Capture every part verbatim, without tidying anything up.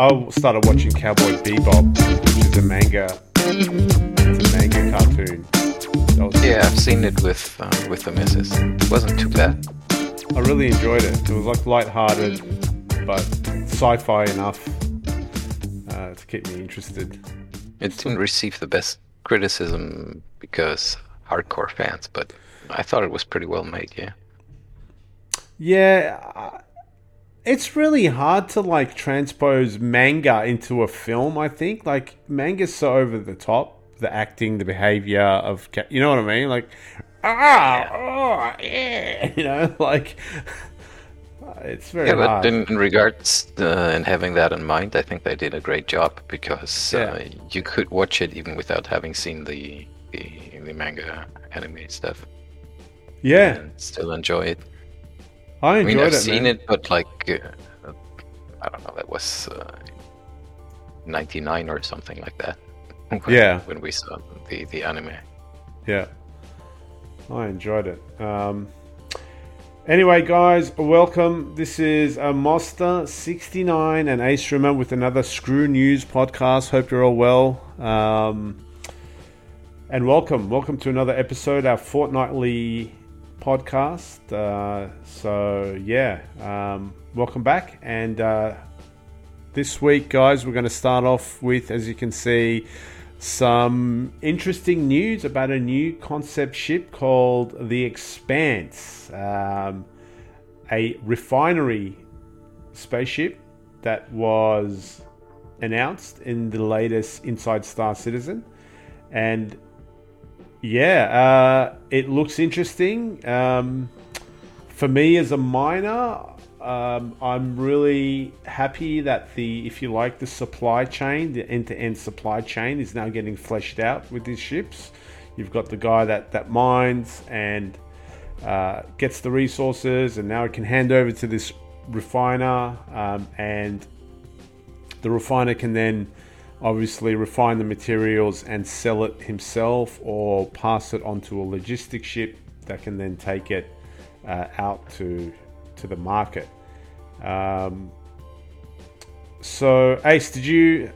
I started watching Cowboy Bebop, which is a manga. It's a manga cartoon. Was yeah, I've seen it with uh, with the missus. It wasn't too bad. I really enjoyed it. It was like lighthearted, but sci-fi enough uh, to keep me interested. It didn't receive the best criticism because hardcore fans, but I thought it was pretty well made. Yeah. Yeah, it's really hard to like transpose manga into a film. I think like manga's so over the top. The acting, the behavior of, you know what I mean? Like, ah, oh, yeah, you know, like it's very yeah, but hard. In, in regards uh, and having that in mind, I think they did a great job because yeah. uh, you could watch it even without having seen the the, the manga anime stuff. Yeah, and still enjoy it. I enjoyed I mean, I've it. I've seen man. it, but like, uh, I don't know, that was uh, ninety-nine or something like that. When, yeah, when we saw the, the anime. Yeah, I enjoyed it. Um, anyway, guys, welcome. This is uh, Mozsta sixty-nine and Ace Streamer with another Skrew News Podcast. Hope you're all well. Um, and welcome. Welcome to another episode, our fortnightly podcast. Uh, so, yeah, um, welcome back. And uh, this week, guys, we're going to start off with, as you can see, some interesting news about a new concept ship called the Expanse, um, a refinery spaceship that was announced in the latest Inside Star Citizen. And yeah, uh, it looks interesting. Um, for me as a miner, Um, I'm really happy that the, if you like, the supply chain, the end-to-end supply chain is now getting fleshed out with these ships. You've got the guy that, that mines and uh, gets the resources, and now it can hand over to this refiner, um, and the refiner can then obviously refine the materials and sell it himself or pass it onto a logistics ship that can then take it uh, out to... to the market. Um, so, Ace, did you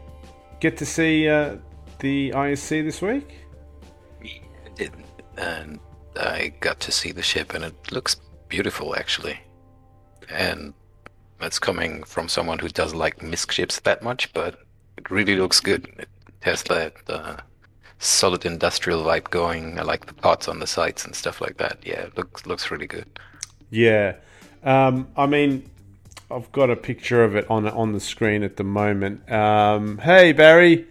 get to see uh, the I S C this week? Yeah, I did, and I got to see the ship, and it looks beautiful, actually. And that's coming from someone who doesn't like MISC ships that much, but it really looks good. It has that uh, solid industrial vibe going. I like the pots on the sides and stuff like that. Yeah, it looks looks really good. Yeah. Um, I mean, I've got a picture of it on on the screen at the moment. Um, hey, Barry.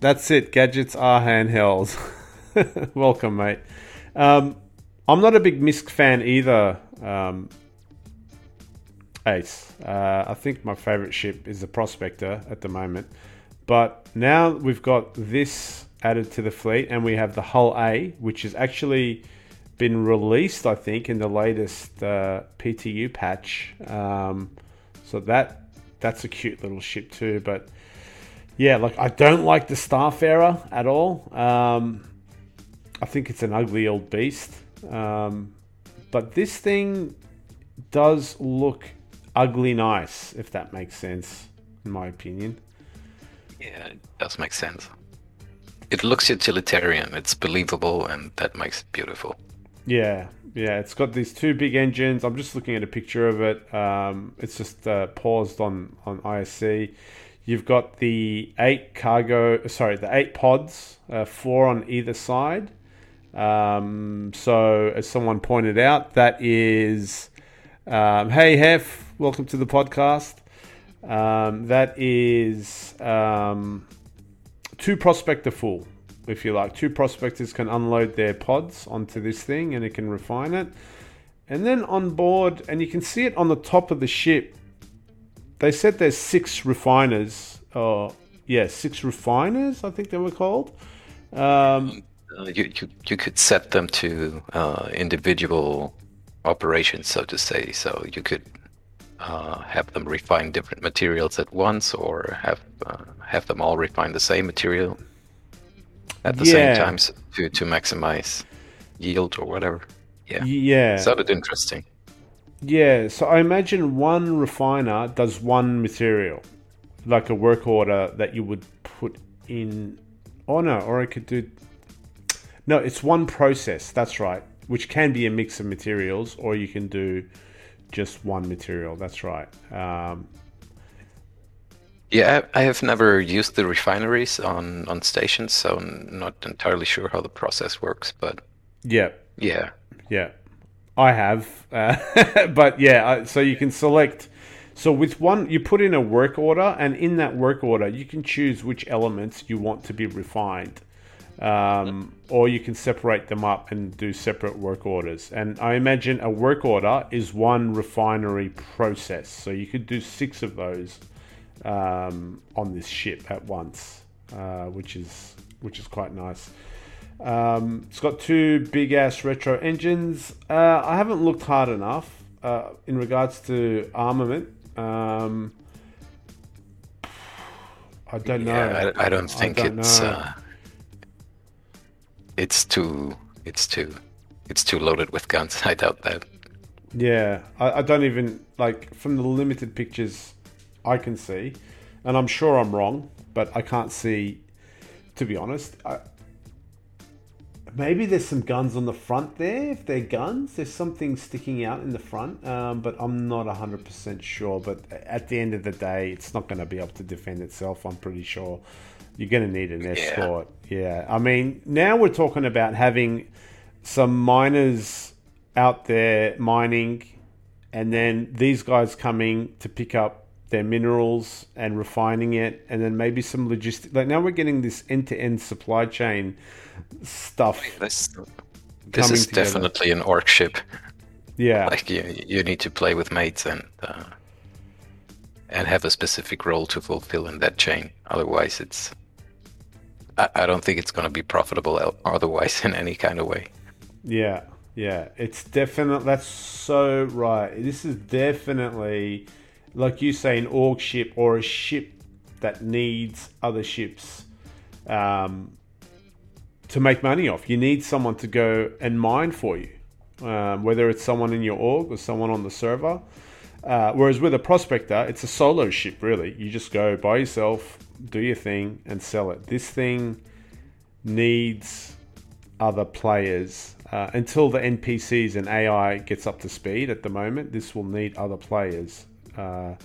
That's it. Gadgets are handhelds. Welcome, mate. Um, I'm not a big MISC fan either, um, Ace. Uh, I think my favorite ship is the Prospector at the moment. But now we've got this added to the fleet, and we have the Hull A, which is actually... been released, I think, in the latest uh, P T U patch. Um, so that that's a cute little ship too. But yeah, like I don't like the Starfarer at all. Um, I think it's an ugly old beast. Um, but this thing does look ugly nice, if that makes sense, in my opinion. Yeah, it does make sense. It looks utilitarian. It's believable, and that makes it beautiful. Yeah, yeah, it's got these two big engines. I'm just looking at a picture of it. Um, it's just uh, paused on, on I S C. You've got the eight cargo, sorry, the eight pods, uh, four on either side. Um, so, as someone pointed out, that is, um, hey, Hef, welcome to the podcast. Um, that is um, two Prospector full. If you like, two prospectors can unload their pods onto this thing and it can refine it. And then on board, and you can see it on the top of the ship, they said there's six refiners. Oh, yeah, six refiners, I think they were called. Um, uh, you, you you could set them to uh, individual operations, so to say. So you could uh, have them refine different materials at once, or have uh, have them all refine the same material at the yeah. same time, so to, to maximize yield or whatever. Yeah. Yeah. Sounded interesting. Yeah, so I imagine one refiner does one material, like a work order that you would put in. Oh no, or I could do... No, it's one process, that's right, which can be a mix of materials, or you can do just one material, that's right. Um, yeah, I have never used the refineries on, on stations, so I'm not entirely sure how the process works, but... Yeah. Yeah. Yeah. I have, uh, but yeah, so you can select... So with one, you put in a work order, and in that work order, you can choose which elements you want to be refined. Um, or you can separate them up and do separate work orders. And I imagine a work order is one refinery process. So you could do six of those um, on this ship at once, uh, which is which is quite nice. Um, it's got two big-ass retro engines. Uh, I haven't looked hard enough uh, in regards to armament. Um, I don't know. Yeah, I, I don't think I don't it's uh, it's too it's too it's too loaded with guns. I doubt that. Yeah, I, I don't even like from the limited pictures I can see, and I'm sure I'm wrong, but I can't see. To be honest, I, maybe there's some guns on the front there. If they're guns, there's something sticking out in the front, um, but I'm not one hundred percent sure. But at the end of the day, it's not going to be able to defend itself, I'm pretty sure. You're going to need an escort. Yeah. yeah. I mean, now we're talking about having some miners out there mining, and then these guys coming to pick up their minerals and refining it, and then maybe some logistics. Like now we're getting this end-to-end supply chain stuff. This, this is together. Definitely an orc ship. Yeah, like you, you need to play with mates and uh, and have a specific role to fulfill in that chain. Otherwise, it's I, I don't think it's going to be profitable. Otherwise, in any kind of way. Yeah, yeah, it's definitely that's so right. This is definitely. Like you say, an org ship or a ship that needs other ships um, to make money off. You need someone to go and mine for you, um, whether it's someone in your org or someone on the server. Uh, whereas with a prospector, it's a solo ship, really. You just go by yourself, do your thing, and sell it. This thing needs other players. Uh, until the N P Cs and A I gets up to speed at the moment, this will need other players. Uh,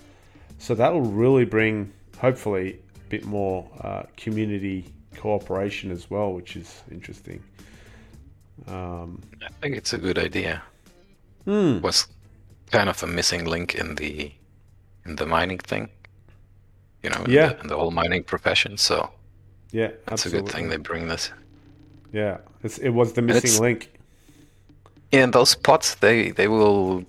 so that will really bring, hopefully, a bit more uh, community cooperation as well, which is interesting. Um, I think it's a good idea. Hmm. Was kind of a missing link in the in the mining thing, you know, in, yeah. the, in the whole mining profession. So yeah, that's absolutely. A good thing they bring this. Yeah, it's, it was the missing link. Yeah, and those pots, they they will.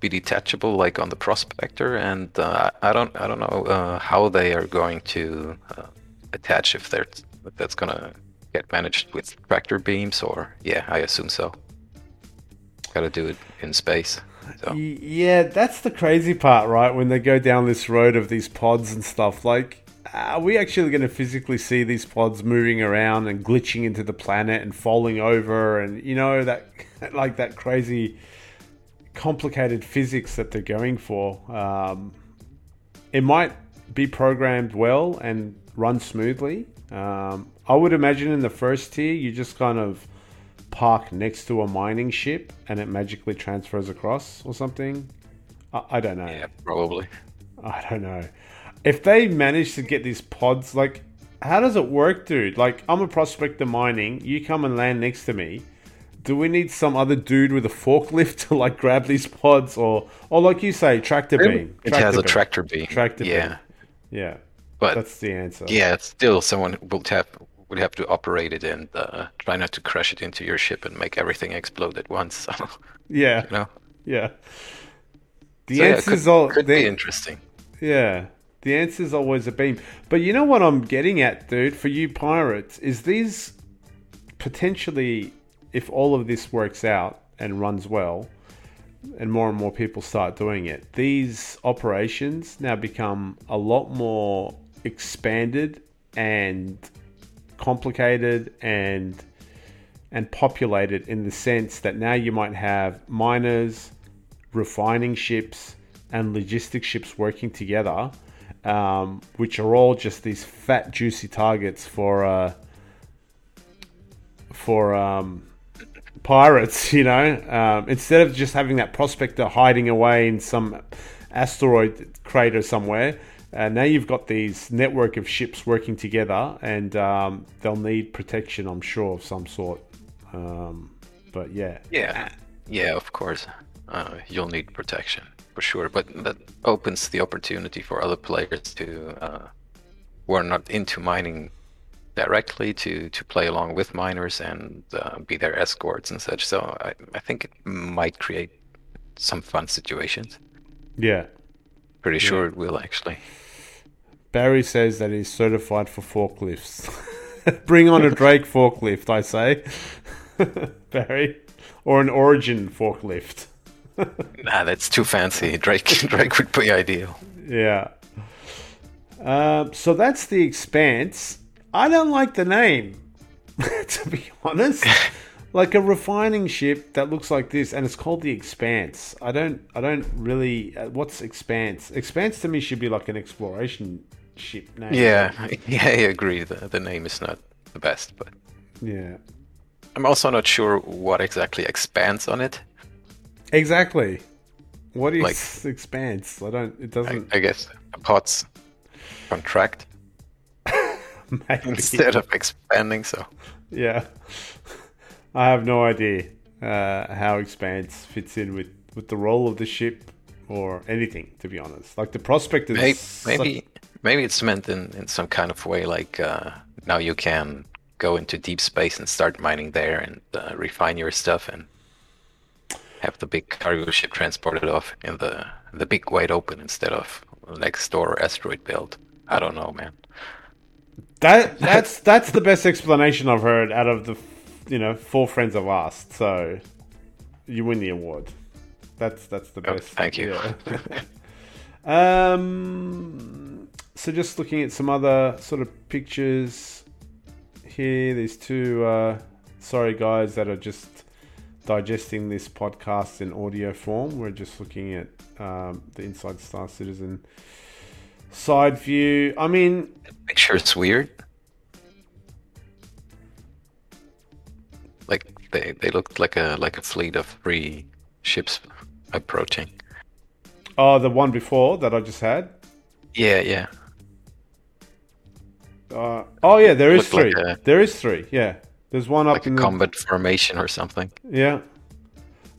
Be detachable like on the Prospector, and uh, I don't I don't know uh, how they are going to uh, attach if they're if that's gonna get managed with tractor beams or yeah I assume so. Gotta do it in space. So. Yeah, that's the crazy part, right? When they go down this road of these pods and stuff, like are we actually going to physically see these pods moving around and glitching into the planet and falling over and you know that like that crazy. Complicated physics that they're going for. Um, it might be programmed well and run smoothly. Um, I would imagine in the first tier, you just kind of park next to a mining ship and it magically transfers across or something. I, I don't know. Yeah, probably. I don't know. If they manage to get these pods, like, how does it work, dude? Like, I'm a prospector mining. You come and land next to me. Do we need some other dude with a forklift to like grab these pods or, or like you say, tractor beam? It has a tractor beam. Tractor beam. Yeah. Yeah. But that's the answer. Yeah. Still someone will have, would have to operate it and uh, try not to crash it into your ship and make everything explode at once. So, yeah. You know? Yeah. The so answers yeah, could, all, could be interesting. Yeah. The answer's always a beam. But you know what I'm getting at, dude, for you pirates, is these potentially... If all of this works out and runs well, and more and more people start doing it, these operations now become a lot more expanded and complicated and and populated in the sense that now you might have miners, refining ships, and logistics ships working together, um, which are all just these fat, juicy targets for uh, for um, pirates, you know? Um, instead of just having that prospector hiding away in some asteroid crater somewhere, uh, now you've got these network of ships working together, and um, they'll need protection, I'm sure, of some sort. Um, but yeah. Yeah, yeah, of course. Uh, you'll need protection for sure, but that opens the opportunity for other players to, uh, who are not into mining directly, to, to play along with miners and uh, be their escorts and such. So I, I think it might create some fun situations. Yeah. Pretty yeah. sure it will, actually. Barry says that he's certified for forklifts. Bring on a Drake forklift, I say. Barry. Or an Origin forklift. Nah, that's too fancy. Drake Drake would be ideal. Yeah. Uh, so that's the Expanse. I don't like the name, to be honest. Like a refining ship that looks like this, and it's called the Expanse. I don't. I don't really. Uh, what's Expanse? Expanse to me should be like an exploration ship name. Yeah. Yeah, I agree. The the name is not the best, but yeah. I'm also not sure what exactly expands on it. Exactly. What is like, expanse? I don't. It doesn't. I, I guess pods contract instead of expanding. So yeah, I have no idea uh, how expanse fits in with, with the role of the ship or anything. To be honest, like the prospect is maybe such... maybe, maybe it's meant in, in some kind of way. Like uh, now you can go into deep space and start mining there and uh, refine your stuff and have the big cargo ship transported off in the the big wide open instead of next door asteroid belt. I don't know, man. That that's that's the best explanation I've heard out of the you know four friends I've asked. So you win the award. That's that's the best. Oh, thank you. Yeah. um. So just looking at some other sort of pictures here. These two. Uh, sorry, guys, that are just digesting this podcast in audio form. We're just looking at um, the Inside Star Citizen side view. I mean, picture it's weird. Like they, they looked like a like a fleet of three ships approaching. Oh, the one before that I just had. Yeah, yeah. Uh, oh, yeah. There is three. Like a... There is three. Yeah. There's one up like a in the... combat formation or something. Yeah,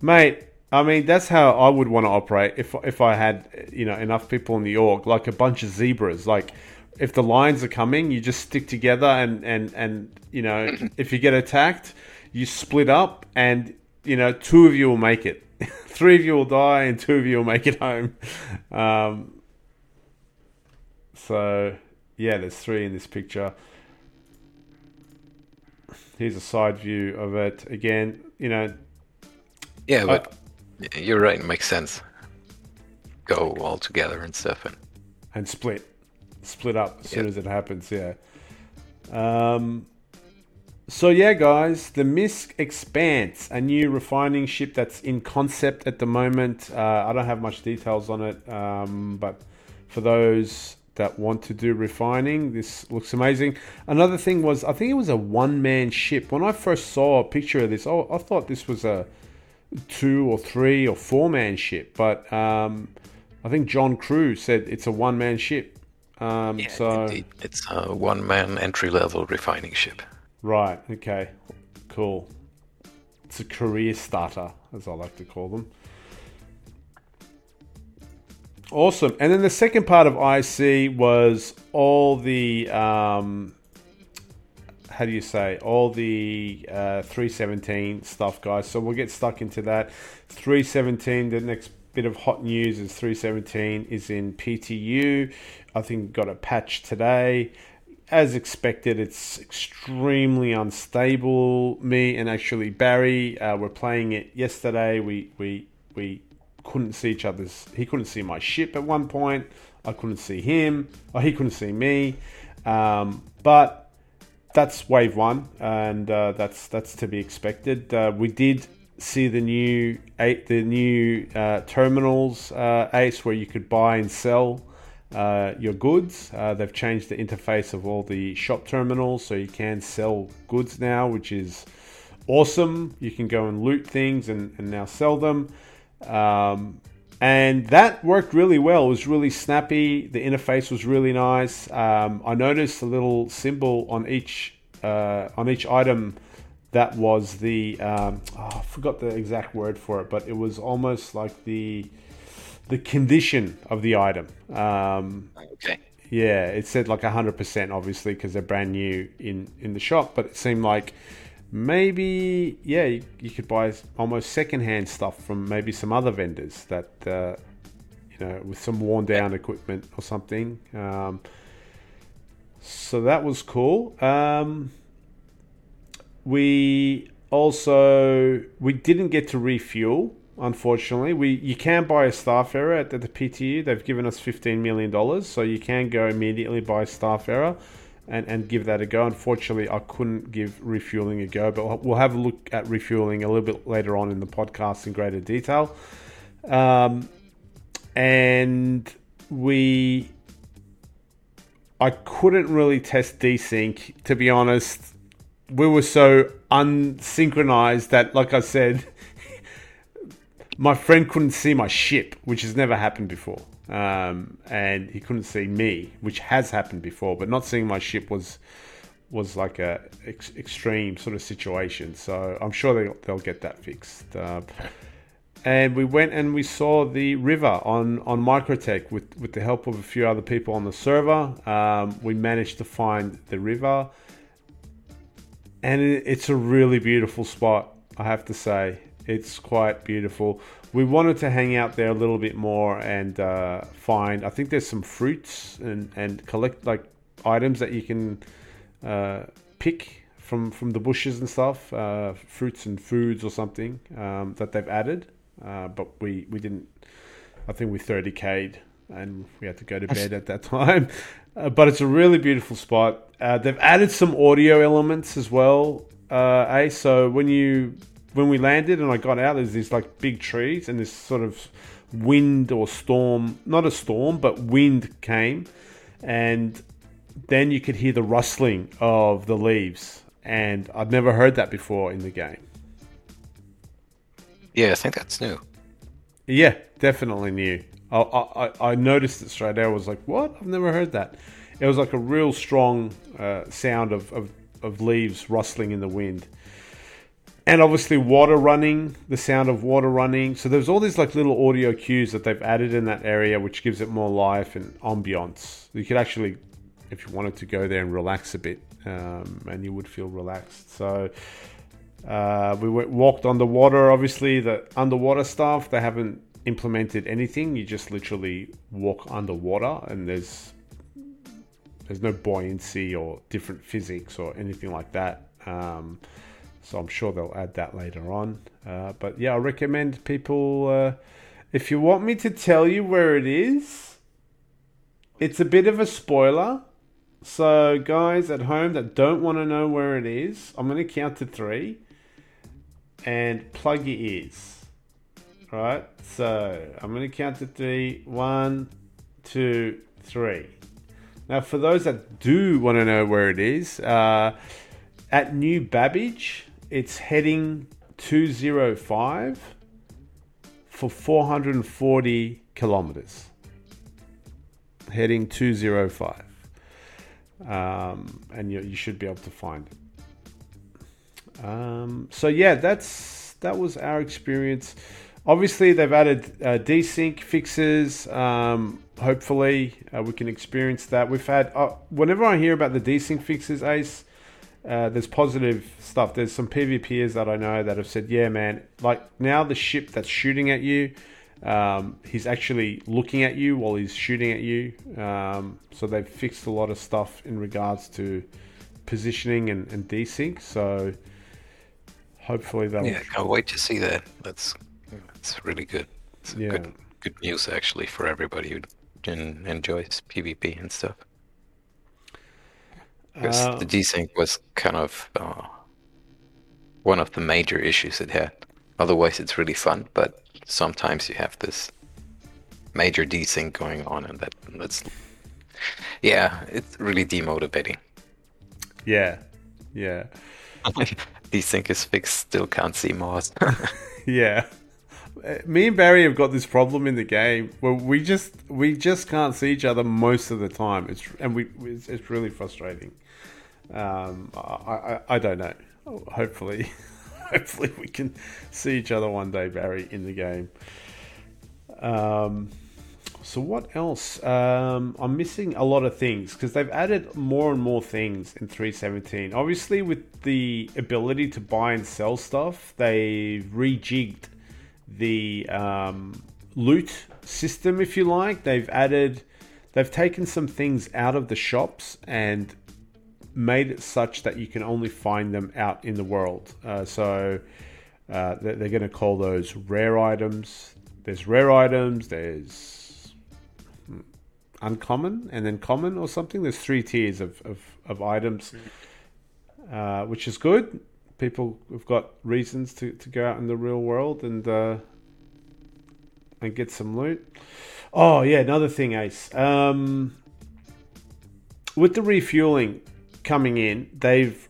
mate. I mean, that's how I would want to operate if if I had you know enough people in the org, like a bunch of zebras. Like if the lines are coming, you just stick together, and and and you know if you get attacked, you split up, and you know two of you will make it, three of you will die, and two of you will make it home. Um, so yeah, there's three in this picture. Here's a side view of it again, you know. Yeah, but I, you're right. It makes sense. Go all together and stuff, and and split, split up as yeah. soon as it happens. Yeah. Um. So yeah, guys, the MISC Expanse, a new refining ship that's in concept at the moment. Uh, I don't have much details on it, um, but for those that want to do refining, this looks amazing. Another thing was, I think it was a one-man ship. When I first saw a picture of this, oh, I thought this was a two or three or four-man ship, but um, I think John Crew said it's a one-man ship. Um, yeah, so indeed. It's a one-man entry-level refining ship. Right, okay, cool. It's a career starter, as I like to call them. Awesome. And then the second part of I S C was all the, um, how do you say, all the uh, three seventeen stuff, guys. So we'll get stuck into that. three seventeen, the next bit of hot news is three seventeen is in P T U. I think got a patch today. As expected, it's extremely unstable. Me and actually Barry uh, were playing it yesterday. We, we, we... couldn't see each other's he couldn't see my ship at one point. I couldn't see him, or he couldn't see me, um but that's wave one, and uh that's that's to be expected. Uh, we did see the new the new uh, terminals, uh, Ace, where you could buy and sell uh, your goods. Uh, they've changed the interface of all the shop terminals, so you can sell goods now, which is awesome. You can go and loot things and, and now sell them. Um, and that worked really well. It was really snappy. The interface was really nice. Um, I noticed a little symbol on each uh, on each item. That was the, um, oh, I forgot the exact word for it, but it was almost like the the condition of the item. Um, okay. Yeah, it said like one hundred percent, obviously, because they're brand new in, in the shop, but it seemed like maybe, yeah, you, you could buy almost secondhand stuff from maybe some other vendors that, uh, you know, with some worn down equipment or something. Um, so that was cool. Um We also, we didn't get to refuel, unfortunately. We You can buy a Starfarer at the, the P T U. They've given us fifteen million dollars, so you can go immediately buy Starfarer and, and give that a go. Unfortunately, I couldn't give refueling a go, but we'll have a look at refueling a little bit later on in the podcast in greater detail. Um, and we, I couldn't really test desync, to be honest. We were so unsynchronized that, like I said, my friend couldn't see my ship, which has never happened before. Um, and he couldn't see me, which has happened before, but not seeing my ship was was like a ex- extreme sort of situation. So I'm sure they, they'll get that fixed. Uh, and we went and we saw the river on, on Microtech with, with the help of a few other people on the server. Um, we managed to find the river. And it's a really beautiful spot, I have to say. It's quite beautiful. We wanted to hang out there a little bit more and uh, find, I think there's some fruits and, and collect like items that you can uh, pick from, from the bushes and stuff, uh, fruits and foods or something um, that they've added. Uh, but we, we didn't, I think we thirty K'd and we had to go to bed at that time. Uh, but it's a really beautiful spot. Uh, they've added some audio elements as well, uh, eh? So when you when we landed and I got out, there's these like big trees and this sort of wind or storm, not a storm, but wind came, and then you could hear the rustling of the leaves, and I've never heard that before in the game. Yeah, I think that's new. Yeah, definitely new. I I, I noticed it straight away. I was like, what? I've never heard that. It was like a real strong uh, sound of, of, of leaves rustling in the wind. And obviously water running, the sound of water running. So there's all these like little audio cues that they've added in that area, which gives it more life and ambiance. You could actually, if you wanted to, go there and relax a bit, um, and you would feel relaxed. So uh, we went, walked on the water. Obviously the underwater stuff, they haven't implemented anything. You just literally walk underwater, and there's... There's no buoyancy or different physics or anything like that. Um, so I'm sure they'll add that later on. Uh, but yeah, I recommend people, uh, if you want me to tell you where it is, it's a bit of a spoiler. So guys at home that don't want to know where it is, I'm going to count to three and plug your ears. All right. So I'm going to count to three. One, two, three. Now, for those that do want to know where it is, uh, at New Babbage, it's heading two oh five for four hundred forty kilometers. Heading two oh five. Um, and you, you should be able to find it. Um, so, yeah, that's that was our experience. Obviously, they've added uh, desync fixes. Um, hopefully, uh, we can experience that. We've had, uh, whenever I hear about the desync fixes, Ace, uh, there's positive stuff. There's some PvPers that I know that have said, yeah, man, like now the ship that's shooting at you, um, he's actually looking at you while he's shooting at you. Um, so they've fixed a lot of stuff in regards to positioning and, and desync. So hopefully that'll... Yeah, can't wait to see that. That's... It's really good. It's yeah. good, good news actually for everybody who en- enjoys PvP and stuff. Because uh, the desync was kind of uh, one of the major issues it had. Otherwise, it's really fun, but sometimes you have this major desync going on, and that that's yeah, it's really demotivating. Yeah, yeah. Desync is fixed. Still can't see Mars. Yeah. Me and Barry have got this problem in the game where we just we just can't see each other most of the time. It's and we it's, it's really frustrating. Um, I, I I don't know. Hopefully, hopefully we can see each other one day, Barry, in the game. Um, so what else? Um, I'm missing a lot of things because they've added more and more things in three seventeen. Obviously, with the ability to buy and sell stuff, they rejigged the um, loot system, if you like. They've added, they've taken some things out of the shops and made it such that you can only find them out in the world. Uh, so uh, they're, they're going to call those rare items. There's rare items, there's uncommon, and then common or something. There's three tiers of, of, of items, uh, which is good. People have got reasons to, to go out in the real world and uh, and get some loot. Oh, yeah, another thing, Ace. Um, with the refueling coming in, they've...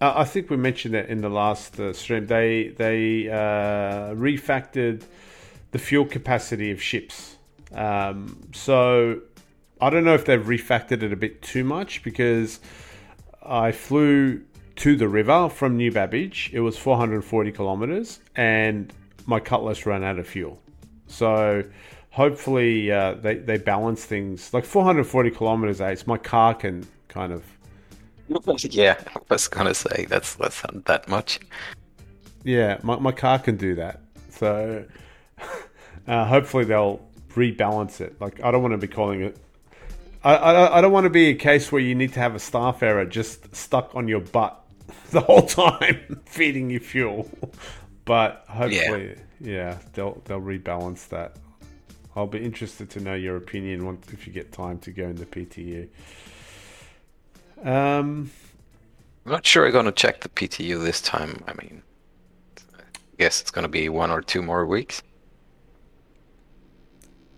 Uh, I think we mentioned it in the last uh, stream. They, they uh, refactored the fuel capacity of ships. Um, so I don't know if they've refactored it a bit too much because I flew to the river from New Babbage. It was four hundred forty kilometers and my Cutlass ran out of fuel. So hopefully uh, they, they balance things. Like four hundred forty kilometers, Ace, my car can kind of... Yeah, I was going to say that's, that's not that much. Yeah, my, my car can do that. So uh, hopefully they'll rebalance it. Like I don't want to be calling it... I, I, I don't want to be a case where you need to have a Starfarer just stuck on your butt the whole time feeding you fuel, but hopefully, yeah. yeah, they'll they'll rebalance that. I'll be interested to know your opinion once if you get time to go in the P T U. Um, I'm not sure I'm going to check the P T U this time. I mean, I guess it's going to be one or two more weeks.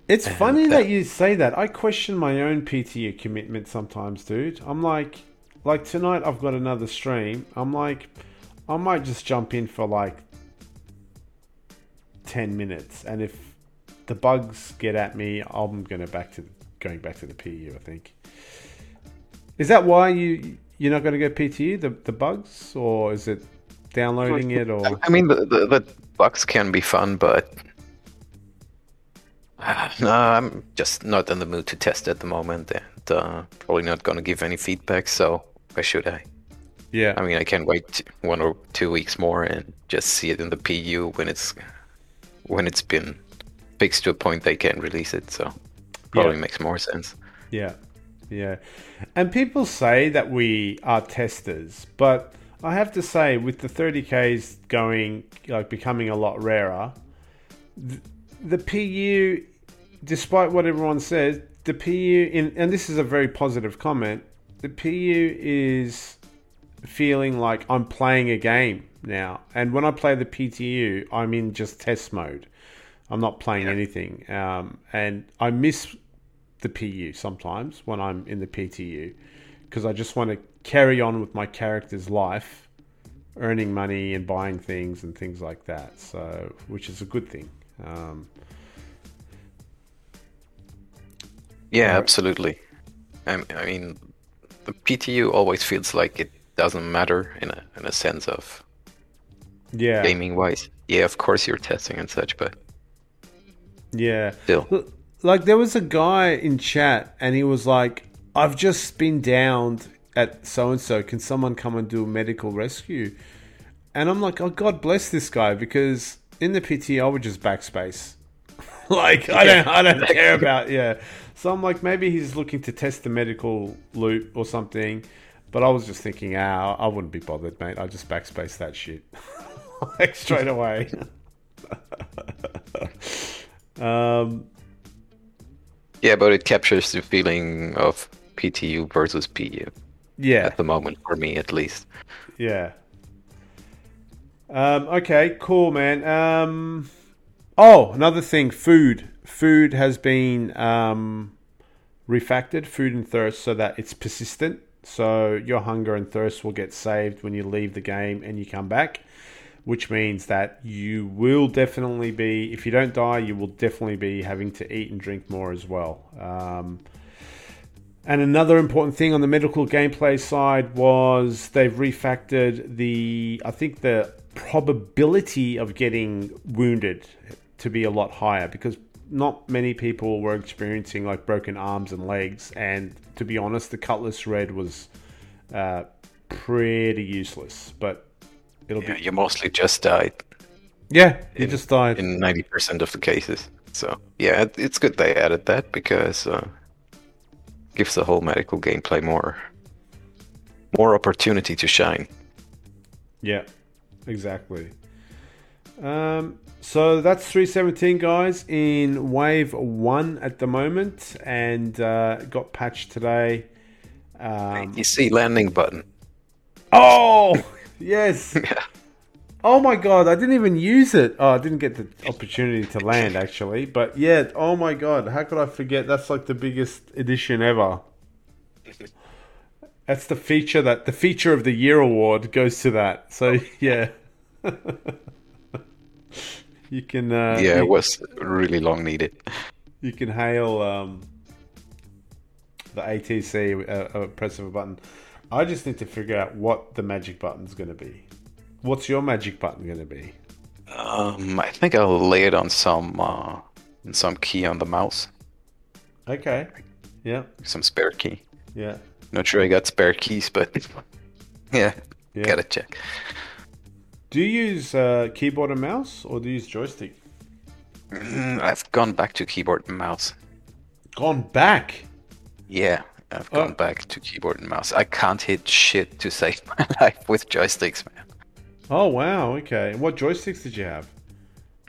It's funny that you say that. I question my own P T U commitment sometimes, dude. I'm like, like tonight I've got another stream. I'm like, I might just jump in for like ten minutes. And if the bugs get at me, I'm going to back to going back to the P T U, I think. Is that why you, you're not going to go P T U, the, the bugs? Or is it downloading it? Or I mean, the, the, the bugs can be fun, but... Uh, no, I'm just not in the mood to test at the moment, and uh, probably not going to give any feedback, so why should I? Yeah. I mean, I can wait one or two weeks more and just see it in the P U when it's when it's been fixed to a point they can release it, so probably yeah. makes more sense. Yeah, yeah. And people say that we are testers, but I have to say, with the thirty Ks going, like becoming a lot rarer... Th- The P U, despite what everyone says, the P U, in, and this is a very positive comment, the P U is feeling like I'm playing a game now. And when I play the P T U, I'm in just test mode. I'm not playing yeah. anything. Um, and I miss the P U sometimes when I'm in the P T U because I just want to carry on with my character's life, earning money and buying things and things like that. So, which is a good thing. Um, yeah, absolutely. I, I mean, the P T U always feels like it doesn't matter in a in a sense of yeah gaming wise. Yeah, of course you're testing and such, but yeah, still. Like there was a guy in chat, and he was like, "I've just been downed at so and so. Can someone come and do a medical rescue?" And I'm like, "Oh, God bless this guy," because in the P T U, I would just backspace. like, I don't I don't care about, yeah. So I'm like, maybe he's looking to test the medical loop or something. But I was just thinking, ah, I wouldn't be bothered, mate. I just backspace that shit. like, straight away. um, yeah, but it captures the feeling of P T U versus P U. Yeah. At the moment, for me at least. Yeah. Um, okay, cool, man. Um, oh, another thing, food. Food has been um, refactored, food and thirst, so that it's persistent. So your hunger and thirst will get saved when you leave the game and you come back, which means that you will definitely be, if you don't die, you will definitely be having to eat and drink more as well. Um, and another important thing on the medical gameplay side was they've refactored the, I think the probability of getting wounded to be a lot higher, because not many people were experiencing like broken arms and legs, and to be honest, the Cutlass Red was uh, pretty useless, but it'll yeah, be... You mostly just died. Yeah, you in, just died. In ninety percent of the cases. So, yeah, it's good they added that, because uh, it gives the whole medical gameplay more, more opportunity to shine. Yeah, exactly. Um... So that's three seventeen, guys, in wave one at the moment, and uh, got patched today. Um, you see landing button. Oh, yes. Yeah. Oh, my God. I didn't even use it. Oh, I didn't get the opportunity to land, actually. But, yeah, oh, my God. How could I forget? That's like the biggest edition ever. That's the feature that the Feature of the Year award goes to that. So, yeah. You can uh, yeah, it was really long needed. You can hail um, the A T C uh, uh, press of a button. I just need to figure out what the magic button's going to be. What's your magic button going to be? Um, I think I'll lay it on some uh, on some key on the mouse. Okay. Yeah. Some spare key. Yeah. Not sure I got spare keys, but yeah, yeah. Gotta check. Do you use uh, keyboard and mouse, or do you use joystick? Mm, I've gone back to keyboard and mouse. Gone back? Yeah, I've gone oh. back to keyboard and mouse. I can't hit shit to save my life with joysticks, man. Oh, wow, okay. What joysticks did you have?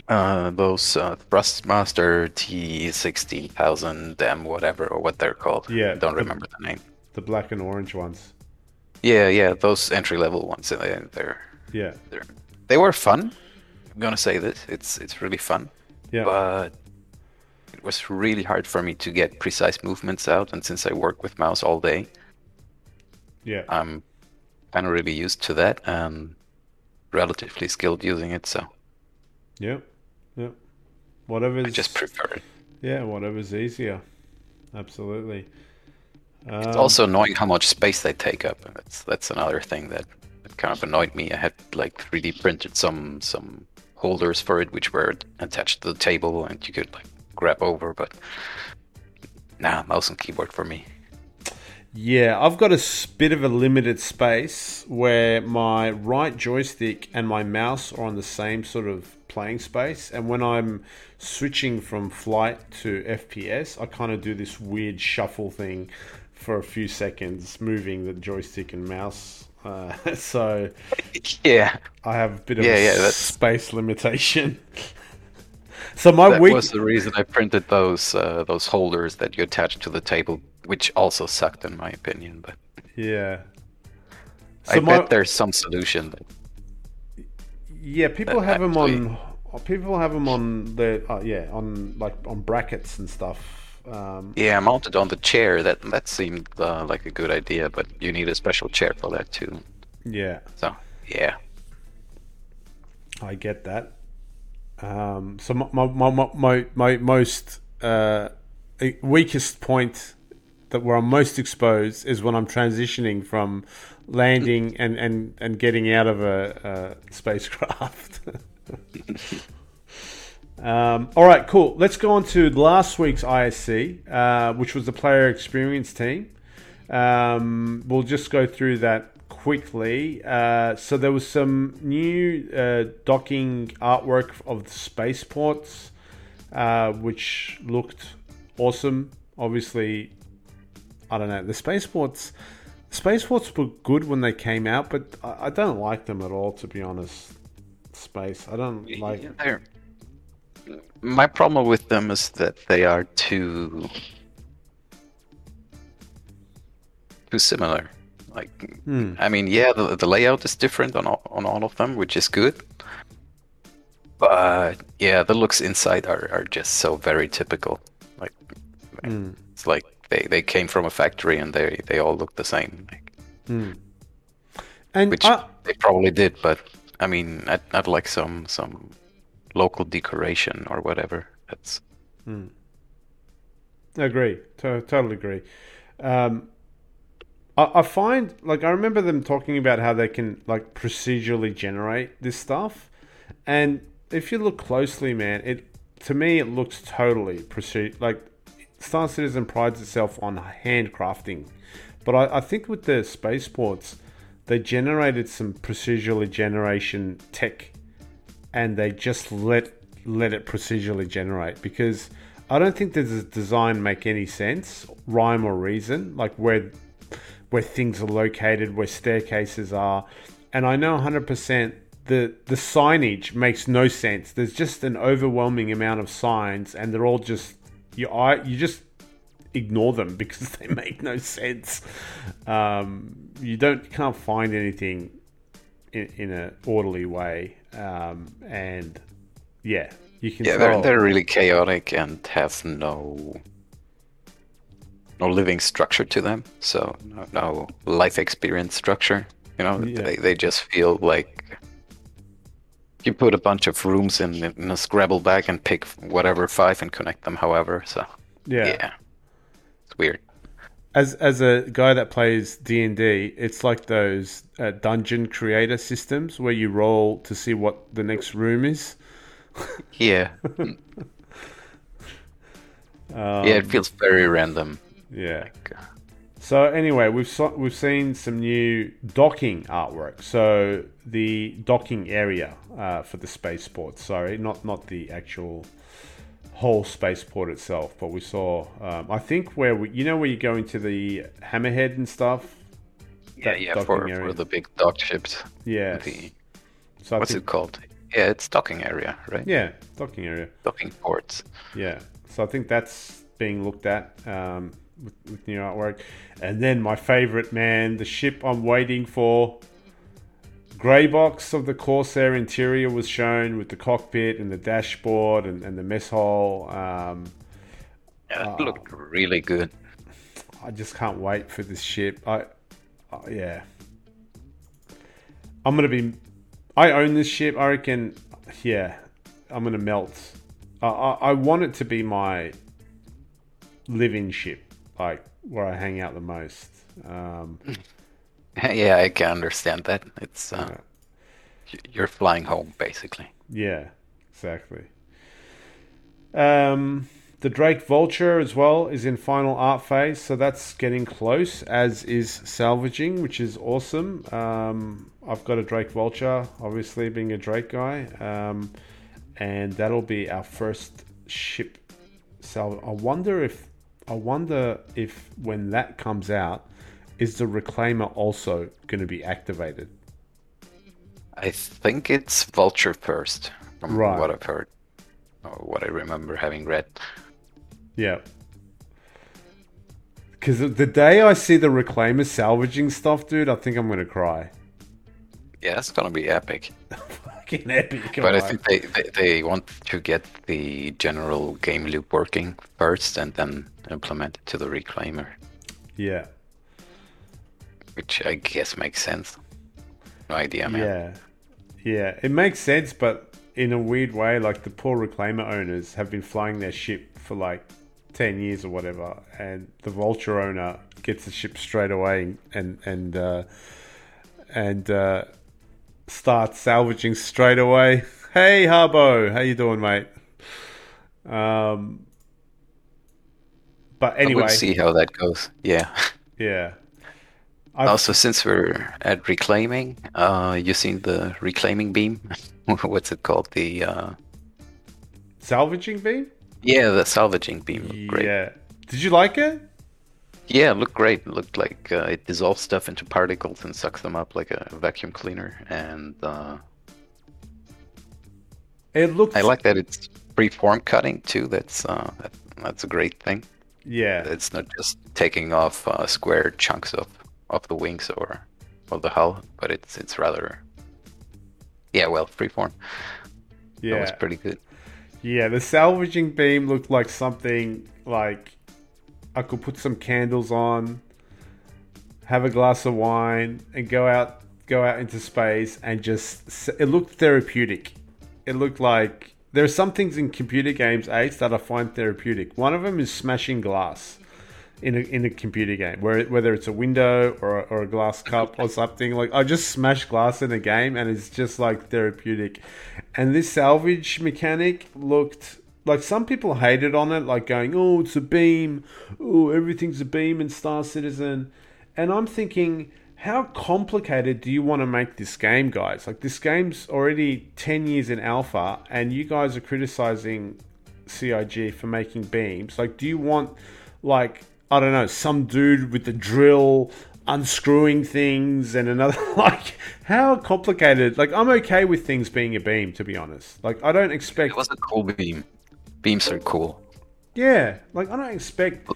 Uh, those uh, Thrustmaster T sixty thousand, damn whatever, or what they're called. Yeah, I don't the, remember the name. The black and orange ones. Yeah, yeah, those entry-level ones. They're... Yeah, They're, they were fun. I'm gonna say this. It's it's really fun. Yeah, but it was really hard for me to get precise movements out. And since I work with mouse all day, yeah, I'm kind of really used to that and relatively skilled using it. So, yeah, yeah, whatever. I just prefer it. Yeah, whatever's easier. Absolutely. Um, it's also annoying how much space they take up. That's that's another thing that. Kind of annoyed me. I had like three D printed some some holders for it, which were attached to the table, and you could like grab over. But nah, mouse and keyboard for me. Yeah, I've got a bit of a limited space where my right joystick and my mouse are on the same sort of playing space, and when I'm switching from flight to F P S, I kind of do this weird shuffle thing for a few seconds, moving the joystick and mouse. Uh, so yeah, I have a bit of yeah, a yeah, space limitation. So my that week... was the reason I printed those uh, those holders that you attach to the table, which also sucked in my opinion. But yeah, so I my... bet there's some solution. That... Yeah, people that have actually... them on. People have them on the uh, yeah on like on brackets and stuff. Um, yeah, mounted on the chair. That that seemed uh, like a good idea, but you need a special chair for that too. Yeah. So yeah, I get that. Um, so my my my my, my most uh, weakest point that where I'm most exposed is when I'm transitioning from landing and, and, and getting out of a, a spacecraft. Um, all right, cool. Let's go on to last week's I S C, uh, which was the player experience team. Um, we'll just go through that quickly. Uh, so there was some new uh, docking artwork of the spaceports, uh, which looked awesome. Obviously, I don't know. The spaceports, spaceports were good when they came out, but I, I don't like them at all, to be honest. Space, I don't like yeah, my problem with them is that they are too too similar. Like, hmm. I mean, yeah, the, the layout is different on all, on all of them, which is good. But yeah, the looks inside are, are just so very typical. Like, mm. it's like they, they came from a factory and they, they all look the same. Like, mm. and which I... they probably did, but I mean, I'd, I'd like some some local decoration or whatever. That's. Mm. Agree, T- totally agree. Um, I, I find like I remember them talking about how they can like procedurally generate this stuff, and if you look closely, man, it to me it looks totally proceed like Star Citizen prides itself on handcrafting, but I, I think with the spaceports, they generated some procedurally generation tech, and they just let let it procedurally generate because I don't think does the design make any sense, rhyme or reason, like where where things are located, where staircases are, and I know one hundred percent. The the signage makes no sense. There's just an overwhelming amount of signs, and they're all just you. I you just ignore them because they make no sense. Um, you don't can't find anything in, in an orderly way, um, and yeah, you can. Yeah, they're, they're really chaotic and have no no living structure to them. So no, no life experience structure. You know, yeah. they they just feel like. You put a bunch of rooms in, in a Scrabble bag and pick whatever five and connect them however. So yeah, yeah. It's weird. As as a guy that plays D and D, it's like those uh, dungeon creator systems where you roll to see what the next room is. Yeah. um, yeah, it feels very random. Yeah. Like, uh, So anyway, we've so- we've seen some new docking artwork. So the docking area uh, for the spaceport. Sorry, not not the actual whole spaceport itself, but we saw. Um, I think where we, you know where you go into the Hammerhead and stuff. Yeah, yeah, for, for the big dock ships. Yeah. The, so what's think, it called? Yeah, it's docking area, right? Yeah, docking area. Docking ports. Yeah. So I think that's being looked at. Um, With, with new artwork. And then my favorite, man, the ship I'm waiting for. Grey box of the Corsair interior was shown with the cockpit and the dashboard and, and the mess hall. Um, yeah, it uh, looked really good. I just can't wait for this ship. I, uh, yeah. I'm going to be... I own this ship. I reckon, yeah, I'm going to melt. I, I, I want it to be my living ship. Like where I hang out the most. Um, yeah, I can understand that. It's uh, yeah. You're flying home, basically. Yeah, exactly. Um, the Drake Vulture as well is in final art phase, so that's getting close. As is salvaging, which is awesome. Um, I've got a Drake Vulture, obviously being a Drake guy, um, and that'll be our first ship. Salv- I wonder if. I wonder if when that comes out, is the Reclaimer also going to be activated? I think it's Vulture first, from right. what I've heard, or what I remember having read. Yeah. Because the day I see the Reclaimer salvaging stuff, dude, I think I'm going to cry. Yeah, it's going to be epic. Fucking epic. But I think they, they, they want to get the general game loop working first and then implement it to the Reclaimer. Yeah. Which I guess makes sense. No idea, man. Yeah. Yeah, it makes sense, but in a weird way, like the poor Reclaimer owners have been flying their ship for like ten years or whatever, and the Vulture owner gets the ship straight away and, and, uh, and, uh, start salvaging straight away. Hey, Harbo, how you doing, mate? Um, but anyway, we'll see how that goes. Yeah, yeah. I've... Also, since we're at reclaiming, uh, you seen the reclaiming beam? What's it called? The uh... salvaging beam? Yeah, the salvaging beam. Looked great. Yeah. Did you like it? Yeah, it looked great. It looked like uh, it dissolves stuff into particles and sucks them up like a vacuum cleaner. And uh, it looks. I like that it's free-form cutting too. That's uh, that, that's a great thing. Yeah, it's not just taking off uh, square chunks of of the wings or of the hull, but it's it's rather, yeah, well, freeform. Yeah, that was pretty good. Yeah, the salvaging beam looked like something like I could put some candles on, have a glass of wine, and go out go out into space and just. It looked therapeutic. It looked like there are some things in computer games, Ace, that I find therapeutic. One of them is smashing glass in a in a computer game, where whether it's a window or a, or a glass cup or something. Like I just smash glass in a game, and it's just like therapeutic. And this salvage mechanic looked like some people hated on it, like going, "Oh, it's a beam. Oh, everything's a beam in Star Citizen." And I'm thinking, how complicated do you want to make this game, guys? Like, this game's already ten years in alpha, and you guys are criticizing C I G for making beams. Like, do you want, like, I don't know, some dude with the drill unscrewing things and another, like, how complicated? Like, I'm okay with things being a beam, to be honest. Like, I don't expect... It was a cool beam. Beams are cool. Yeah. Like, I don't expect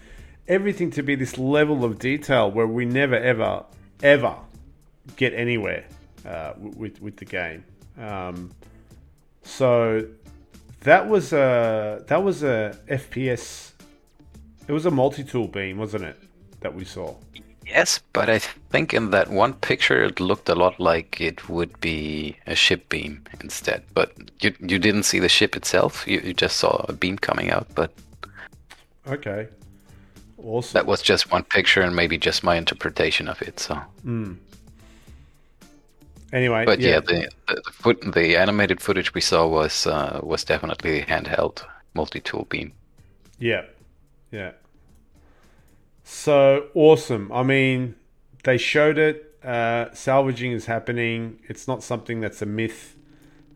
everything to be this level of detail where we never, ever... ever get anywhere uh, with with the game. Um, so that was a that was a F P S. It was a multi-tool beam, wasn't it, that we saw? Yes, but I think in that one picture it looked a lot like it would be a ship beam instead. But you you didn't see the ship itself. You, you just saw a beam coming out. But okay. Awesome. That was just one picture and maybe just my interpretation of it. So, mm. anyway, but yeah, yeah the the, the, foot, the animated footage we saw was uh, was definitely handheld multi-tool beam. Yeah, yeah. So awesome. I mean, they showed it. Uh, salvaging is happening. It's not something that's a myth.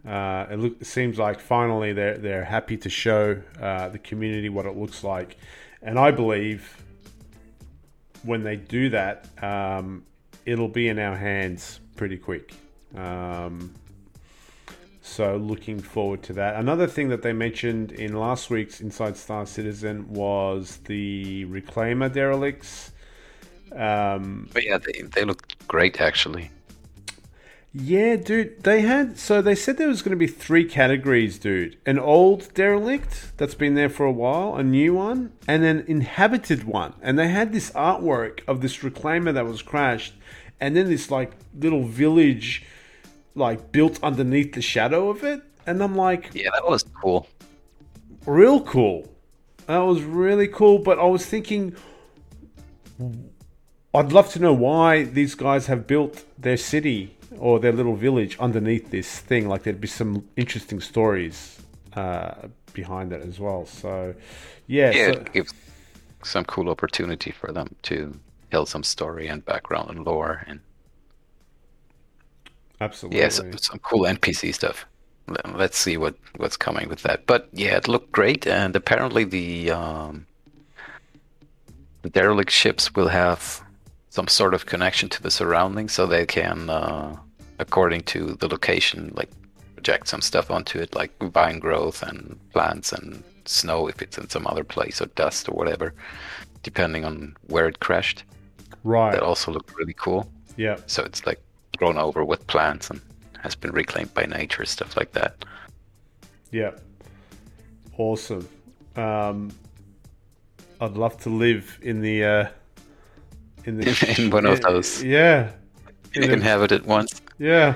Uh, it, look, it seems like finally they're they're happy to show uh, the community what it looks like. And I believe when they do that, um, it'll be in our hands pretty quick. Um, so looking forward to that. Another thing that they mentioned in last week's Inside Star Citizen was the Reclaimer derelicts. Um, but yeah, they, they looked great, actually. Yeah, dude, they had... So they said there was going to be three categories, dude. An old derelict that's been there for a while, a new one, and an inhabited one. And they had this artwork of this Reclaimer that was crashed, and then this, like, little village, like, built underneath the shadow of it. And I'm like... Yeah, that was cool. Real cool. That was really cool, but I was thinking... I'd love to know why these guys have built their city... or their little village underneath this thing. Like, there'd be some interesting stories uh, behind it as well. So, yeah. Yeah, so, it gives some cool opportunity for them to tell some story and background and lore. And absolutely. Yeah, some, some cool N P C stuff. Let's see what, what's coming with that. But, yeah, it looked great. And apparently the, um, the derelict ships will have... some sort of connection to the surroundings, so they can, uh, according to the location, like project some stuff onto it, like vine growth and plants and snow if it's in some other place, or dust or whatever, depending on where it crashed. Right. That also looked really cool. Yeah. So it's like grown over with plants and has been reclaimed by nature, stuff like that. Yeah. Awesome. Um, I'd love to live in the. Uh... In, the, in one of those, yeah, in the, inhabited ones, yeah,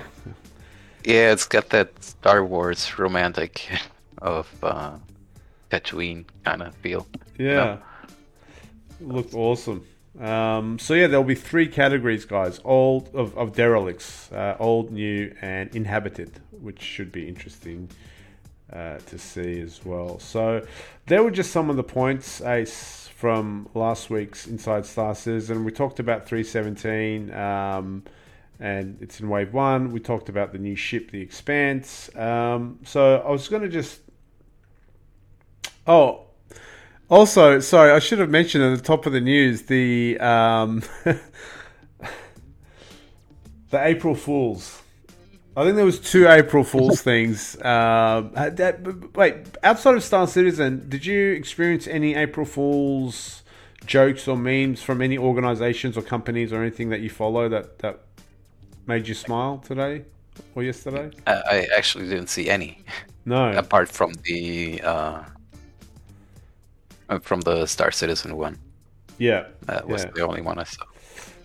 yeah. It's got that Star Wars romantic of uh, Tatooine kind of feel. Yeah, you know? Looked awesome. Um, so yeah, there'll be three categories, guys: old of, of derelicts, uh, old, new, and inhabited, which should be interesting uh, to see as well. So there were just some of the points. Ace. From last week's Inside Star Citizen, we talked about three seventeen, um, and it's in Wave one. We talked about the new ship, the Expanse. Um, so I was going to just... Oh, also, sorry, I should have mentioned at the top of the news, the um, the April Fools. I think there was two April Fool's things. Um, that, wait, outside of Star Citizen, did you experience any April Fool's jokes or memes from any organizations or companies or anything that you follow that, that made you smile today or yesterday? I actually didn't see any. No. Apart from the uh, from the Star Citizen one. Yeah. That was yeah. the only one I saw.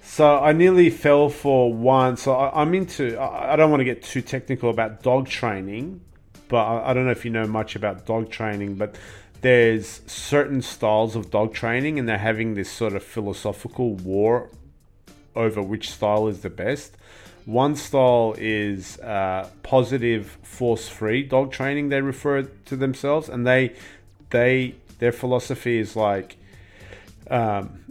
So I nearly fell for one. So I, I'm into... I, I don't want to get too technical about dog training, but I, I don't know if you know much about dog training, but there's certain styles of dog training and they're having this sort of philosophical war over which style is the best. One style is uh, positive, force-free dog training, they refer to themselves, and they, they their philosophy is like, um,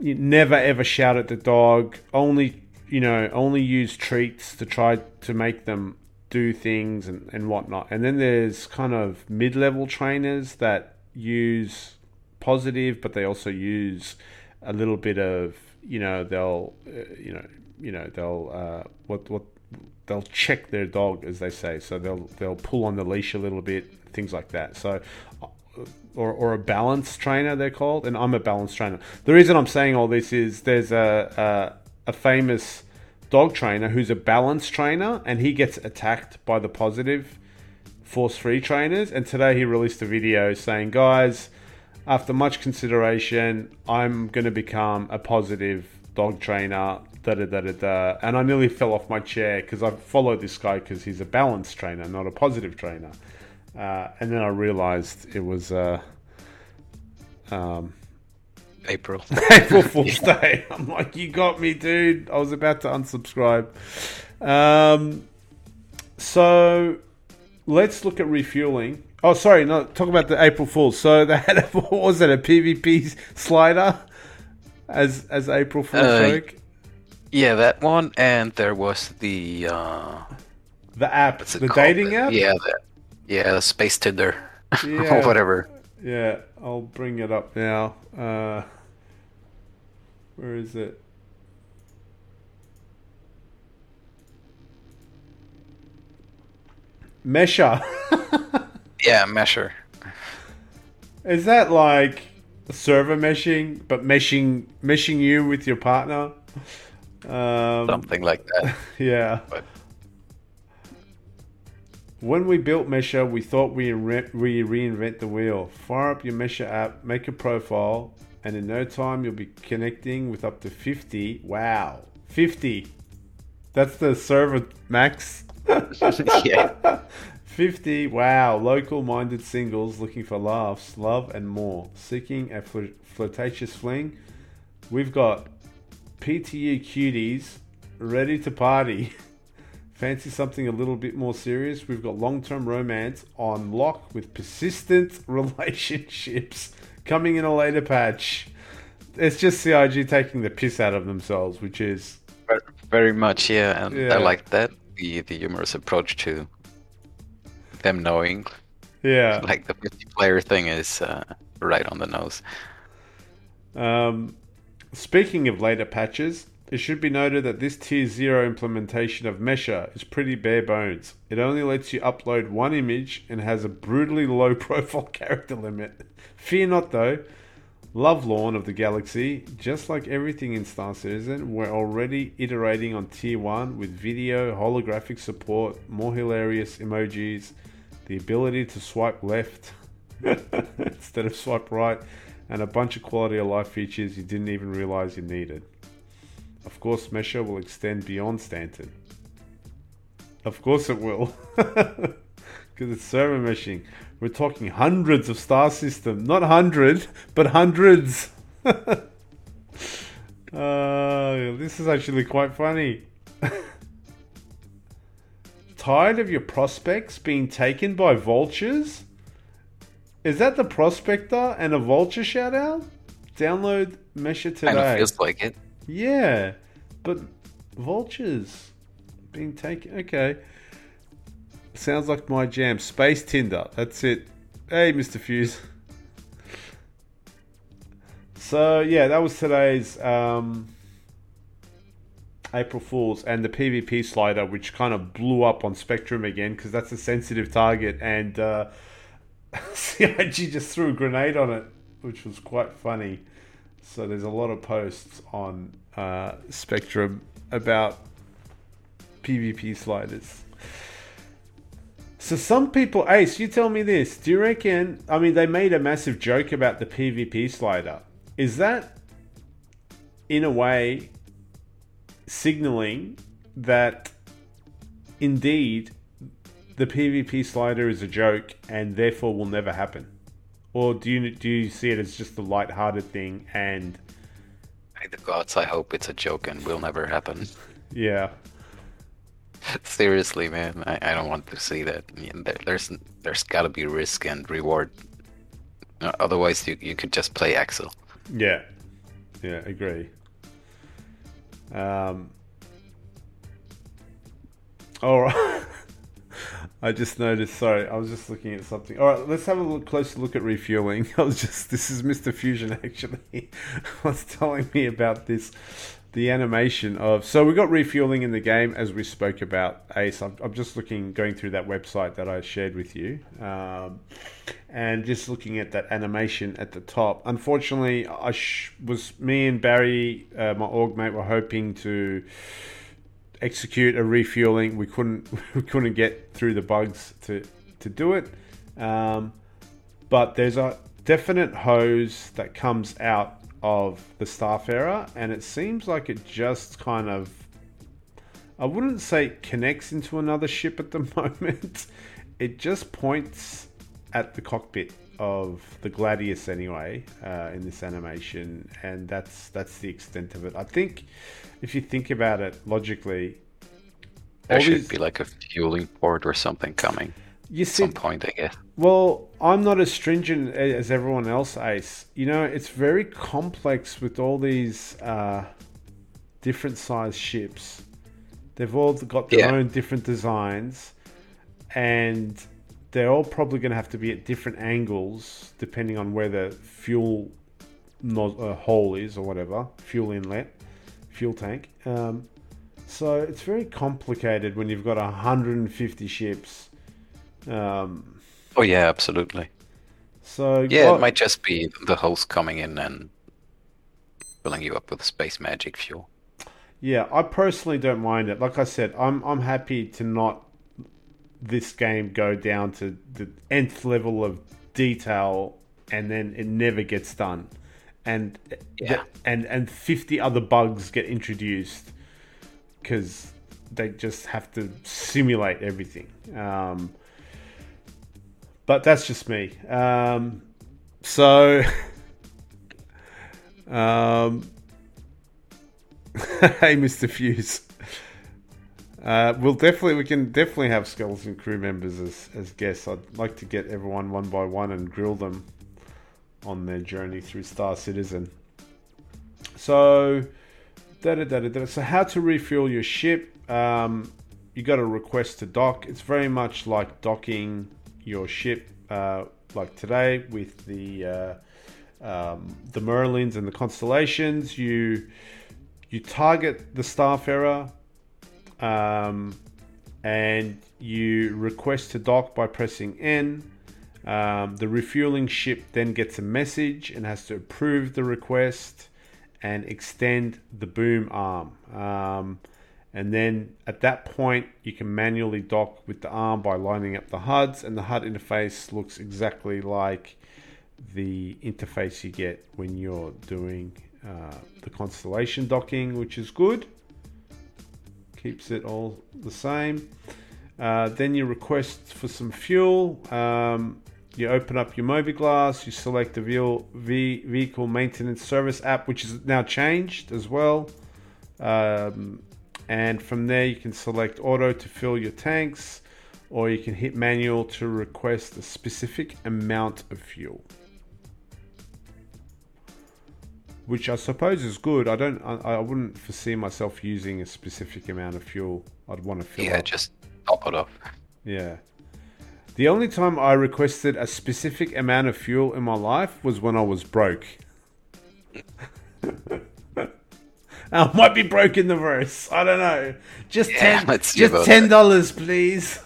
you never ever shout at the dog, only you know only use treats to try to make them do things and, and whatnot. And then there's kind of mid-level trainers that use positive, but they also use a little bit of, you know, they'll, uh, you know, you know, they'll, uh, what, what, they'll check their dog, as they say. So they'll, they'll pull on the leash a little bit, things like that. So, or, or a balance trainer, they're called. And I'm a balance trainer. The reason I'm saying all this is there's a, a, a famous dog trainer who's a balance trainer, and he gets attacked by the positive, force-free trainers. And today he released a video saying, guys, after much consideration, I'm going to become a positive dog trainer, da da da da da. And I nearly fell off my chair because I followed this guy because he's a balance trainer, not a positive trainer. Uh, and then I realized it was uh, um, April. April Fool's yeah. Day. I'm like, you got me, dude. I was about to unsubscribe. Um, so let's look at refueling. Oh, sorry, no, talk about the April Fools. So they had, a, what was it, a PvP slider as as April Fool's uh, joke? Yeah, that one, and there was the... Uh, the app, the called? dating the, app? Yeah, the, yeah, the Space Tinder, yeah. or whatever. Yeah, I'll bring it up now. Uh, where is it? Mesha. Yeah, mesher. Is that like server meshing, but meshing meshing you with your partner? Um, Something like that. Yeah. But. When we built Mesha, we thought we re- we reinvent the wheel. Fire up your Mesha app, make a profile, and in no time you'll be connecting with up to fifty. Wow, fifty. That's the server max. Yeah. fifty, wow, local-minded singles looking for laughs, love, and more. Seeking a flir- flirtatious fling. We've got P T U cuties ready to party. Fancy something a little bit more serious? We've got long-term romance on lock with persistent relationships coming in a later patch. It's just C I G taking the piss out of themselves, which is... Very much, yeah, and yeah. I like that. The, the humorous approach to... them knowing, yeah, like the fifty player thing is uh, right on the nose. Um, speaking of later patches, it should be noted that this tier zero implementation of Mesha is pretty bare bones. It only lets you upload one image and has a brutally low profile character limit. Fear not though, Lovelorn of the Galaxy, just like everything in Star Citizen, we're already iterating on tier one with video, holographic support, more hilarious emojis, the ability to swipe left instead of swipe right, and a bunch of quality of life features you didn't even realize you needed. Of course, Mesha will extend beyond Stanton. Of course it will. Because it's server meshing. We're talking hundreds of star system. Not hundred, but hundreds. uh, this is actually quite funny. Tired of your prospects being taken by vultures? Is that the Prospector and a vulture shout out? Download Mesha today. Kind of feels like it. Yeah, but vultures being taken. Okay. Sounds like my jam. Space Tinder. That's it. Hey, Mister Fuse. So, yeah, that was today's um, April Fool's and the PvP slider, which kind of blew up on Spectrum again because that's a sensitive target. And uh, C I G just threw a grenade on it, which was quite funny. So there's a lot of posts on uh, Spectrum about PvP sliders. So some people, Ace, you tell me this. Do you reckon, I mean, they made a massive joke about the PvP slider. Is that, in a way, signaling that indeed the PvP slider is a joke and therefore will never happen? Or do you do you see it as just a lighthearted thing and... Hey, the gods, I hope it's a joke and will never happen. Yeah. Seriously, man, I, I don't want to see that. I mean, there, there's there's got to be risk and reward. Otherwise, you, you could just play Axel. Yeah. Yeah, agree. Um. All right. I just noticed, sorry, I was just looking at something. All right, let's have a look, closer look at refueling. I was just, this is Mister Fusion actually was telling me about this, the animation of, so we got refueling in the game as we spoke about, Ace. I'm, I'm just looking, going through that website that I shared with you um, and just looking at that animation at the top. Unfortunately, I sh- was, me and Barry, uh, my org mate, were hoping to execute a refueling. We couldn't we couldn't get through the bugs to to do it, um but there's a definite hose that comes out of the Starfarer, and it seems like it just kind of, I wouldn't say connects into another ship at the moment. It just points at the cockpit of the Gladius anyway, uh in this animation, and that's that's the extent of it. I think if you think about it logically, there should these... be like a fueling port or something coming you see, at some point, I guess. Well, I'm not as stringent as everyone else, Ace. You know, it's very complex with all these uh, different size ships. They've all got their yeah. own different designs, and they're all probably going to have to be at different angles depending on where the fuel no- uh, hole is or whatever, fuel inlet. fuel tank um so it's very complicated when you've got one hundred fifty ships. Um oh yeah, absolutely. So yeah, got... it might just be the host coming in and filling you up with space magic fuel. Yeah, I personally don't mind it. Like I said, i'm i'm happy to not this game go down to the nth level of detail and then it never gets done. And yeah. and and fifty other bugs get introduced because they just have to simulate everything. Um, but that's just me. Um, so, um, hey, Mister Fuse. Uh, we'll definitely we can definitely have skeleton crew members as as guests. I'd like to get everyone one by one and grill them on their journey through Star Citizen. So, da da da da. So, how to refuel your ship? Um, you got a request to dock. It's very much like docking your ship, uh, like today with the uh, um, the Merlins and the Constellations. You you target the Starfarer, um, and you request to dock by pressing N. Um, the refueling ship then gets a message and has to approve the request and extend the boom arm. Um, and then at that point, you can manually dock with the arm by lining up the H U Ds, and the H U D interface looks exactly like the interface you get when you're doing uh, the Constellation docking, which is good. Keeps it all the same. Uh, then you request for some fuel. Um, you open up your Mobiglass. You select the Vehicle Maintenance Service app, which is now changed as well. Um, and from there, you can select auto to fill your tanks, or you can hit manual to request a specific amount of fuel, which I suppose is good. I don't. I, I wouldn't foresee myself using a specific amount of fuel. I'd want to fill. Yeah, up. just. Top it off. Yeah. The only time I requested a specific amount of fuel in my life was when I was broke. I might be broke in the verse. I don't know. Just yeah, ten. Just ten dollars, please.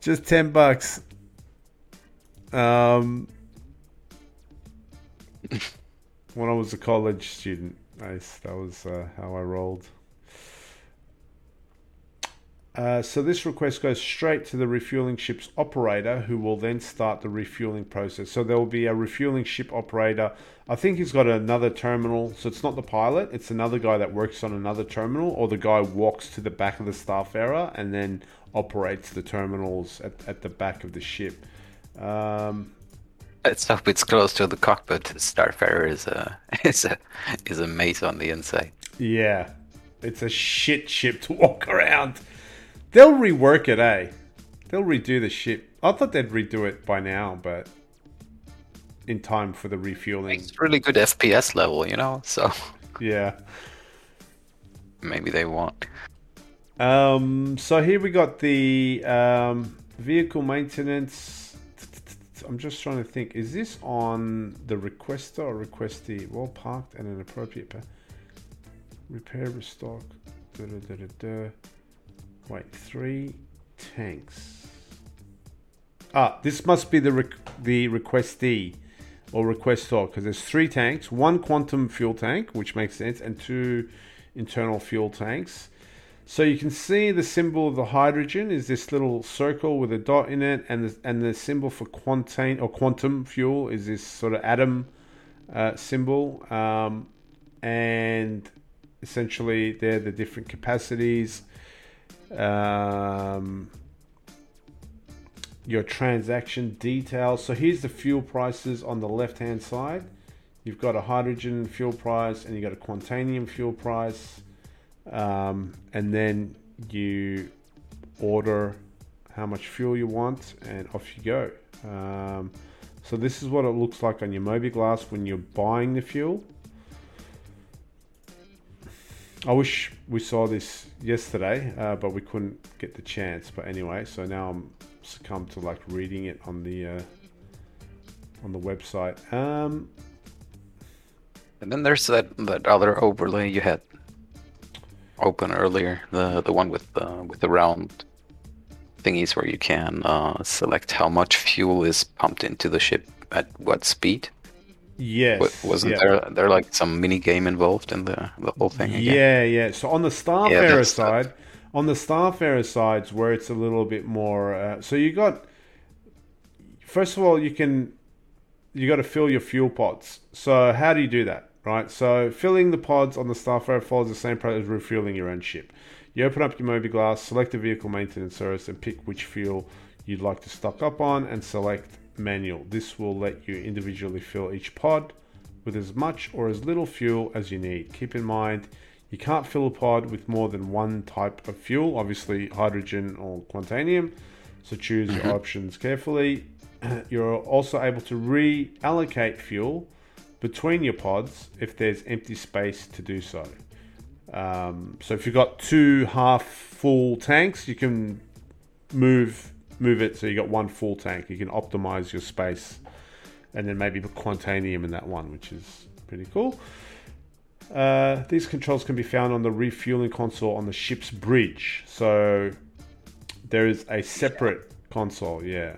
Just ten bucks. Um. When I was a college student, Ace, that was uh, how I rolled. Uh, so this request goes straight to the refueling ship's operator, who will then start the refueling process. So there will be a refueling ship operator. I think he's got another terminal. So it's not the pilot. It's another guy that works on another terminal, or the guy walks to the back of the Starfarer and then operates the terminals at, at the back of the ship. Um, Let's hope it's close to the cockpit. Starfarer is a, is a, is a maze on the inside. Yeah, it's a shit ship to walk around. They'll rework it, eh? They'll redo the ship. I thought they'd redo it by now, but in time for the refueling. It's really good F P S level, you know? So yeah. Maybe they won't. Um, so here we got the um, vehicle maintenance. I'm just trying to think. Is this on the requester or requestee? Well parked and an appropriate... Pa- repair, restock. Da da da da da. Wait, three tanks. Ah, this must be the re- the requestee or requestor, because there's three tanks. One quantum fuel tank, which makes sense, and two internal fuel tanks. So you can see the symbol of the hydrogen is this little circle with a dot in it, and the, and the symbol for quantane or quantum fuel is this sort of atom uh, symbol. Um, and essentially, they're the different capacities. Um, your transaction details. So here's the fuel prices on the left hand side. You've got a hydrogen fuel price and you got a quantanium fuel price, um, and then you order how much fuel you want and off you go. Um, so this is what it looks like on your Mobiglass when you're buying the fuel. I wish we saw this yesterday, uh, but we couldn't get the chance. But anyway, so now I'm succumbed to like reading it on the uh, on the website. Um, and then there's that, that other overlay you had open earlier, the the one with the, with the round thingies where you can uh, select how much fuel is pumped into the ship at what speed. Yes. Wasn't yeah. there there like some mini game involved in the, the whole thing? Again? Yeah, yeah. So on the Starfarer yeah, side, that. on the Starfarer sides where it's a little bit more. Uh, so you got, first of all, you can, you got to fill your fuel pods. So how do you do that, right? So filling the pods on the Starfarer follows the same process as refueling your own ship. You open up your Mobiglass, select the vehicle maintenance service, and pick which fuel you'd like to stock up on, and select manual. This will let you individually fill each pod with as much or as little fuel as you need. Keep in mind, you can't fill a pod with more than one type of fuel, obviously hydrogen or quantanium, so choose your options carefully. You're also able to reallocate fuel between your pods if there's empty space to do so. Um, so if you've got two half full tanks, you can move move it so you got one full tank. You can optimize your space and then maybe put quantanium in that one, which is pretty cool. Uh, these controls can be found on the refueling console on the ship's bridge. So there is a separate console, yeah.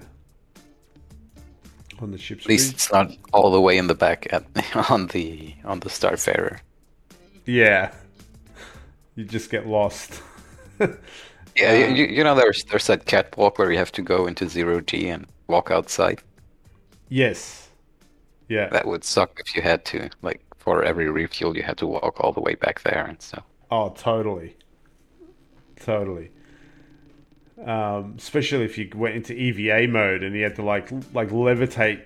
On the ship's bridge. At least it's not all the way in the back at, on the on the Starfarer. Yeah. You just get lost. Yeah, you, you know, there's there's that catwalk where you have to go into zero G and walk outside. Yes. Yeah. That would suck if you had to, like, for every refuel you had to walk all the way back there and stuff. Oh, totally. Totally. Um, especially if you went into E V A mode and you had to like like levitate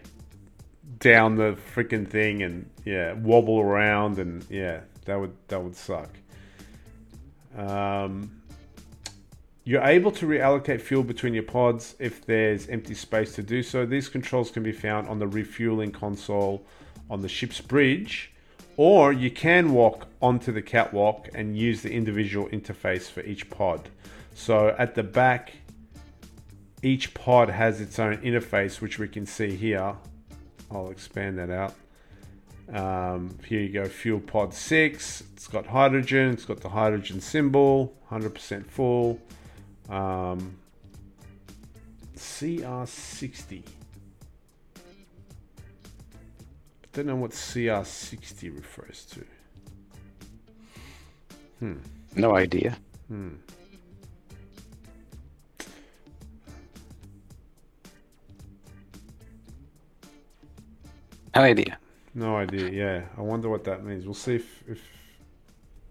down the freaking thing and yeah, wobble around and yeah, that would that would suck. Um. You're able to reallocate fuel between your pods if there's empty space to do so. These controls can be found on the refueling console on the ship's bridge, or you can walk onto the catwalk and use the individual interface for each pod. So at the back, each pod has its own interface, which we can see here. I'll expand that out. Um, here you go, fuel pod six. It's got hydrogen. It's got the hydrogen symbol, one hundred percent full. Um, C R sixty. Don't know what C R sixty refers to. Hmm. No idea. Hmm. No idea. No idea, yeah. I wonder what that means. We'll see if if,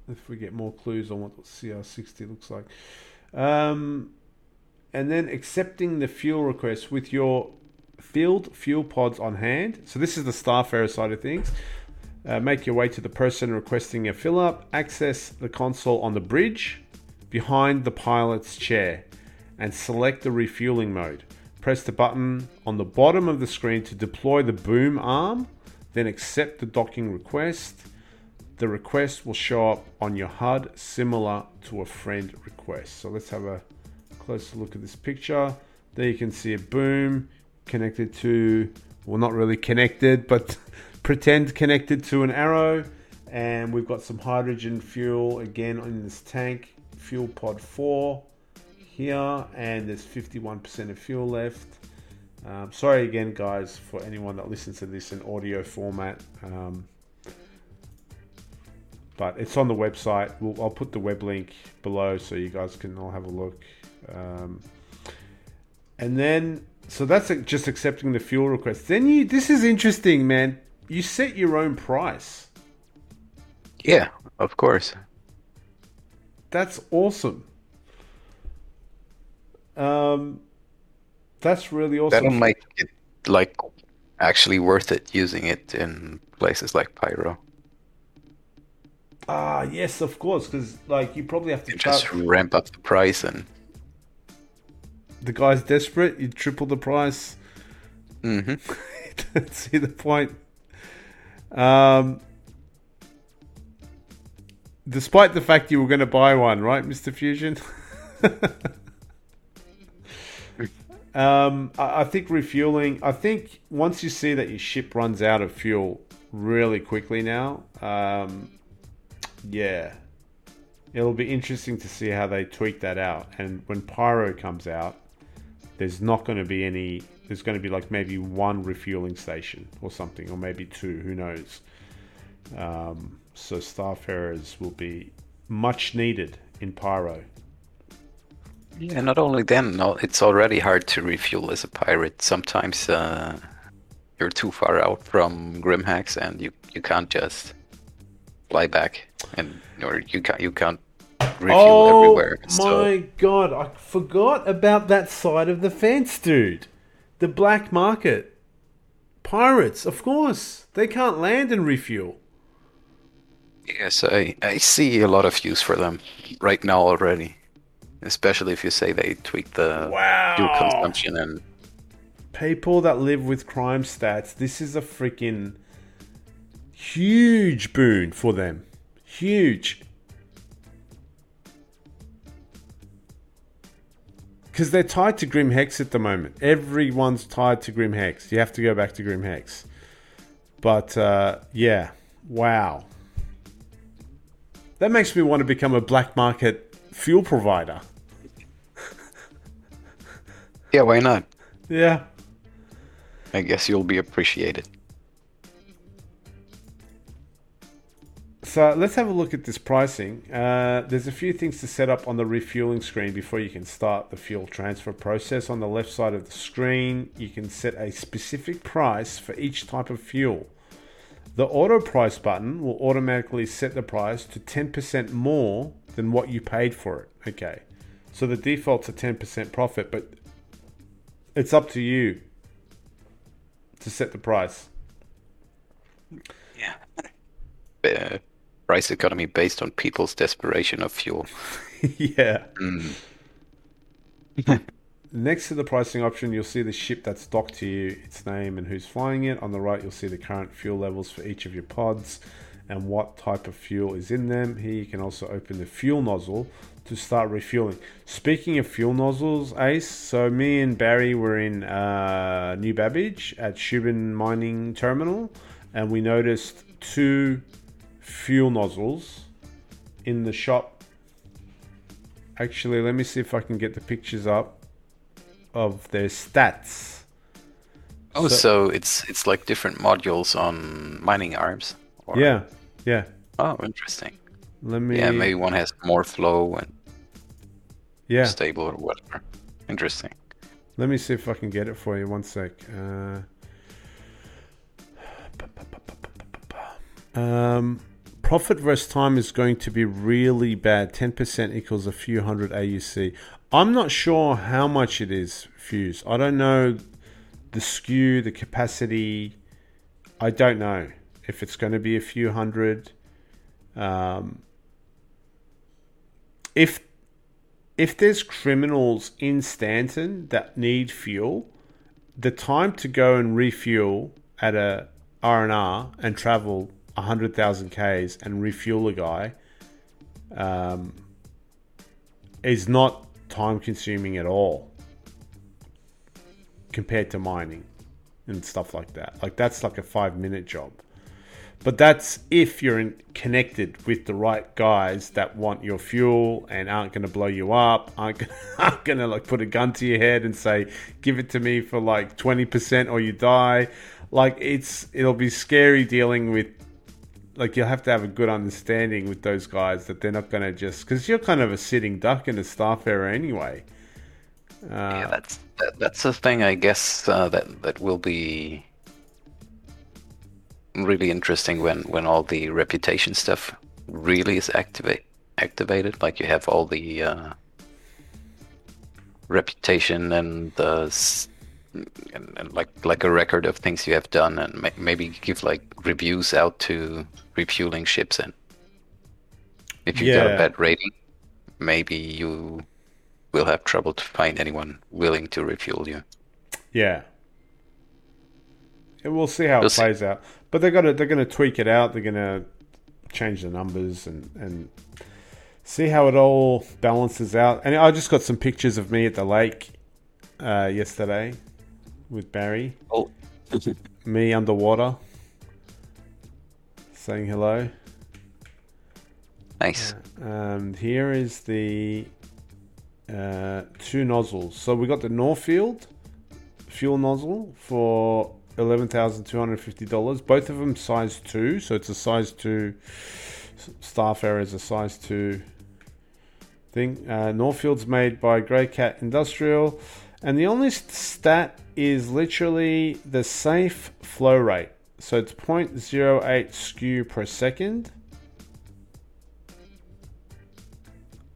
if we get more clues on what C R sixty looks like. Um, and then accepting the fuel request with your field fuel pods on hand. So this is the Starfarer side of things. Uh, make your way to the person requesting a fill-up. Access the console on the bridge behind the pilot's chair and select the refueling mode. Press the button on the bottom of the screen to deploy the boom arm. Then accept the docking request. The request will show up on your H U D similar to a friend request. So let's have a closer look at this picture. There you can see a boom connected to, well, not really connected, but pretend connected to an arrow. And we've got some hydrogen fuel again in this tank, fuel pod four here, and there's fifty-one percent of fuel left. Um, sorry again, guys, for anyone that listens to this in audio format. Um, but it's on the website. We'll, I'll put the web link below so you guys can all have a look. Um, and then, so that's just accepting the fuel request. Then you, this is interesting, man. You set your own price. Yeah, of course. That's awesome. Um... That's really awesome. That'll make it like actually worth it using it in places like Pyro. Ah, yes, of course, because like you probably have to charge... just ramp up the price, and the guy's desperate. You triple the price. Mm-hmm. Don't see the point. Um, despite the fact you were going to buy one, right, Mister Fusion? Um, I think refueling, I think once you see that your ship runs out of fuel really quickly now, um, yeah, it'll be interesting to see how they tweak that out. And when Pyro comes out, there's not going to be any, there's going to be like maybe one refueling station or something, or maybe two, who knows. Um, so Starfarers will be much needed in Pyro. Yeah, and not only them, no, it's already hard to refuel as a pirate. Sometimes uh, you're too far out from Grim Hex and you, you can't just fly back, and or you can't you can't refuel oh, everywhere. Oh my so. God, I forgot about that side of the fence, dude. The black market. Pirates, of course. They can't land and refuel. Yes, I, I see a lot of use for them right now already. Especially if you say they tweak the wow. fuel consumption. And people that live with crime stats, this is a freaking huge boon for them. Huge. Because they're tied to Grim Hex at the moment. Everyone's tied to Grim Hex. You have to go back to Grim Hex. But, uh, yeah. Wow. That makes me want to become a black market fuel provider. Yeah, why not? Yeah. I guess you'll be appreciated. So let's have a look at this pricing. Uh, there's a few things to set up on the refueling screen before you can start the fuel transfer process. On the left side of the screen, you can set a specific price for each type of fuel. The auto price button will automatically set the price to ten percent more than what you paid for it. Okay. So the default's a ten percent profit, but it's up to you to set the price. Yeah. Uh, price economy based on people's desperation of fuel. Yeah. Mm. Next to the pricing option, you'll see the ship that's docked to you, its name and who's flying it. On the right, you'll see the current fuel levels for each of your pods and what type of fuel is in them. Here you can also open the fuel nozzle to start refueling. Speaking of fuel nozzles, Ace, so me and Barry were in uh, New Babbage at Shubin Mining Terminal, and we noticed two fuel nozzles in the shop. Actually, let me see if I can get the pictures up of their stats. Oh, so, so it's it's like different modules on mining arms. Or... Yeah, yeah. Oh, interesting. Let me. Yeah, maybe one has more flow and yeah, stable or whatever. Interesting. Let me see if I can get it for you. One sec. Uh... Um, profit versus time is going to be really bad. ten percent equals a few hundred A U C. I'm not sure how much it is, Fuse. I don't know the S K U, the capacity. I don't know if it's going to be a few hundred. Um, if if there's criminals in Stanton that need fuel, the time to go and refuel at a R and R and travel one hundred thousand Ks and refuel a guy um, is not time consuming at all compared to mining and stuff like that. Like that's like a five minute job. But that's if you're in, connected with the right guys that want your fuel and aren't going to blow you up, aren't going to like put a gun to your head and say, give it to me for like twenty percent or you die. Like it's, it'll be scary dealing with, like you'll have to have a good understanding with those guys that they're not going to just, because you're kind of a sitting duck in a Starfarer anyway. Uh, yeah, that's that, that's the thing, I guess, uh, that, that will be really interesting when, when all the reputation stuff really is activate, activated. Like you have all the uh, reputation and the... St- And, and like like a record of things you have done, and ma- maybe give like reviews out to refueling ships, and if you yeah. got a bad rating, maybe you will have trouble to find anyone willing to refuel you. Yeah, and we'll see how we'll it plays see. out. But they're gonna they're gonna tweak it out. They're gonna change the numbers and and see how it all balances out. And I just got some pictures of me at the lake uh, yesterday. With Barry, oh. me underwater, saying hello. Nice. Uh, um, here is the uh, two nozzles. So we got the Norfield fuel nozzle for eleven thousand two hundred fifty dollars. Both of them size two, so it's a size two. Starfarer is a size two thing. Uh, Norfield's made by Grey Cat Industrial. And the only stat is literally the safe flow rate. So it's zero point zero eight S K U per second.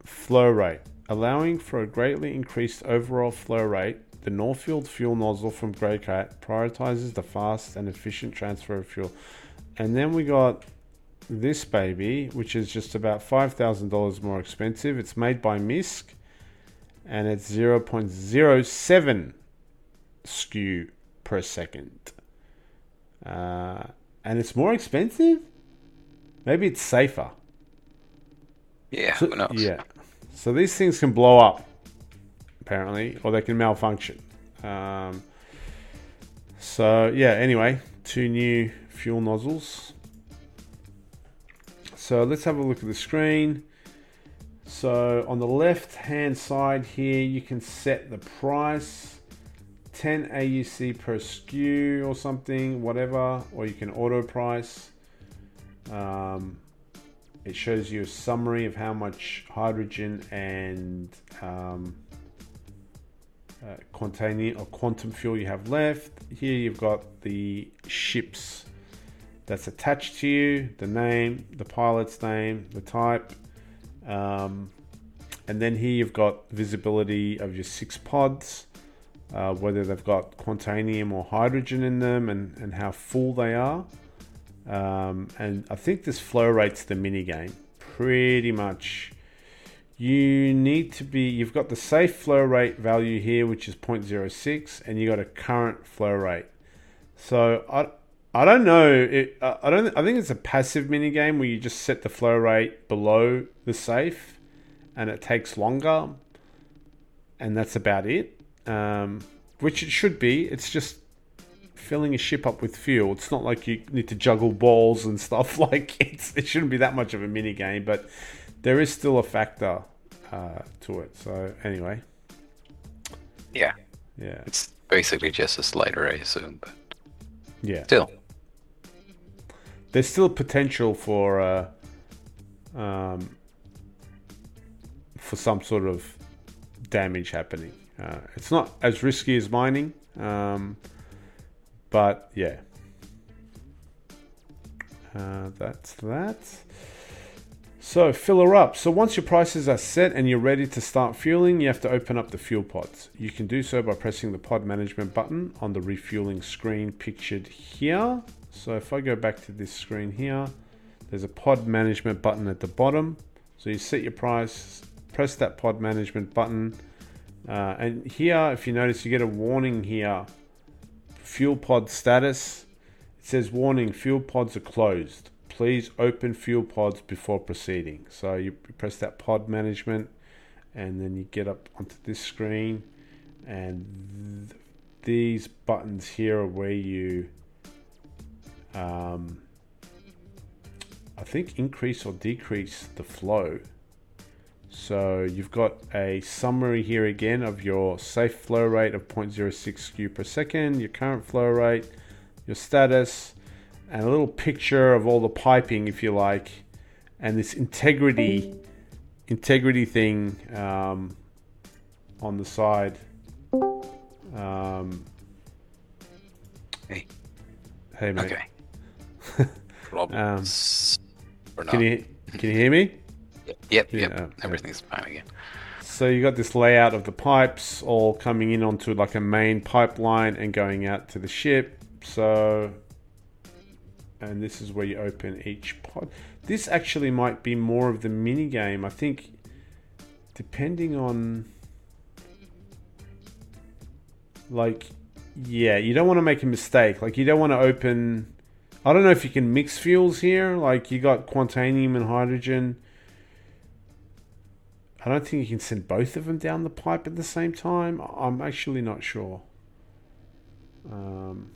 Flow rate. Allowing for a greatly increased overall flow rate, the Norfield fuel nozzle from Grey Cat prioritizes the fast and efficient transfer of fuel. And then we got this baby, which is just about five thousand dollars more expensive. It's made by MISC. And it's zero point zero seven S K U per second. Uh, and it's more expensive? Maybe it's safer. Yeah, so, who knows? Yeah. So these things can blow up, apparently, or they can malfunction. Um, so, yeah, anyway, two new fuel nozzles. So let's have a look at the screen. So on the left hand side here, you can set the price, ten A U C per S K U or something, whatever, or you can auto price. Um, it shows you a summary of how much hydrogen and um, uh, containing or quantum fuel you have left. Here you've got the ships that's attached to you, the name, the pilot's name, the type. Um, and then here you've got visibility of your six pods, uh, whether they've got quantanium or hydrogen in them, and, and how full they are. Um, and I think this flow rate's the mini game, pretty much. You need to be, you've got the safe flow rate value here, which is zero point zero six, and you got a current flow rate. So I, I don't know. It, I don't. I think it's a passive mini game where you just set the flow rate below the safe, and it takes longer, and that's about it. Um, which it should be. It's just filling a ship up with fuel. It's not like you need to juggle balls and stuff. Like it's, it shouldn't be that much of a mini game, but there is still a factor uh, to it. So anyway, yeah, yeah, it's basically just a slider, I assume. But yeah, still, there's still potential for uh, um, for some sort of damage happening. Uh, it's not as risky as mining, um, but yeah, uh, that's that. So, filler up. So once your prices are set and you're ready to start fueling, you have to open up the fuel pods. You can do so by pressing the pod management button on the refueling screen pictured here. So if I go back to this screen here, there's a pod management button at the bottom. So you set your price, press that pod management button. Uh, and here, if you notice, you get a warning here. Fuel pod status. It says, warning, fuel pods are closed. Please open fuel pods before proceeding. So you press that pod management and then you get up onto this screen, and th- these buttons here are where you um, I think increase or decrease the flow. So you've got a summary here again of your safe flow rate of zero point zero six skew per second, your current flow rate, your status, and a little picture of all the piping, if you like, and this integrity integrity thing um, on the side. Um, hey. Hey, mate. Okay. um, can, you, can you hear me? Yep, yeah, yep. Uh, Everything's fine again. So you got this layout of the pipes all coming in onto like a main pipeline and going out to the ship. So... and this is where you open each pod. This actually might be more of the mini game, I think, depending on, like, yeah, you don't want to make a mistake. Like, you don't want to open, I don't know if you can mix fuels here. Like, you got quantanium and hydrogen. I don't think you can send both of them down the pipe at the same time. I'm actually not sure. Um...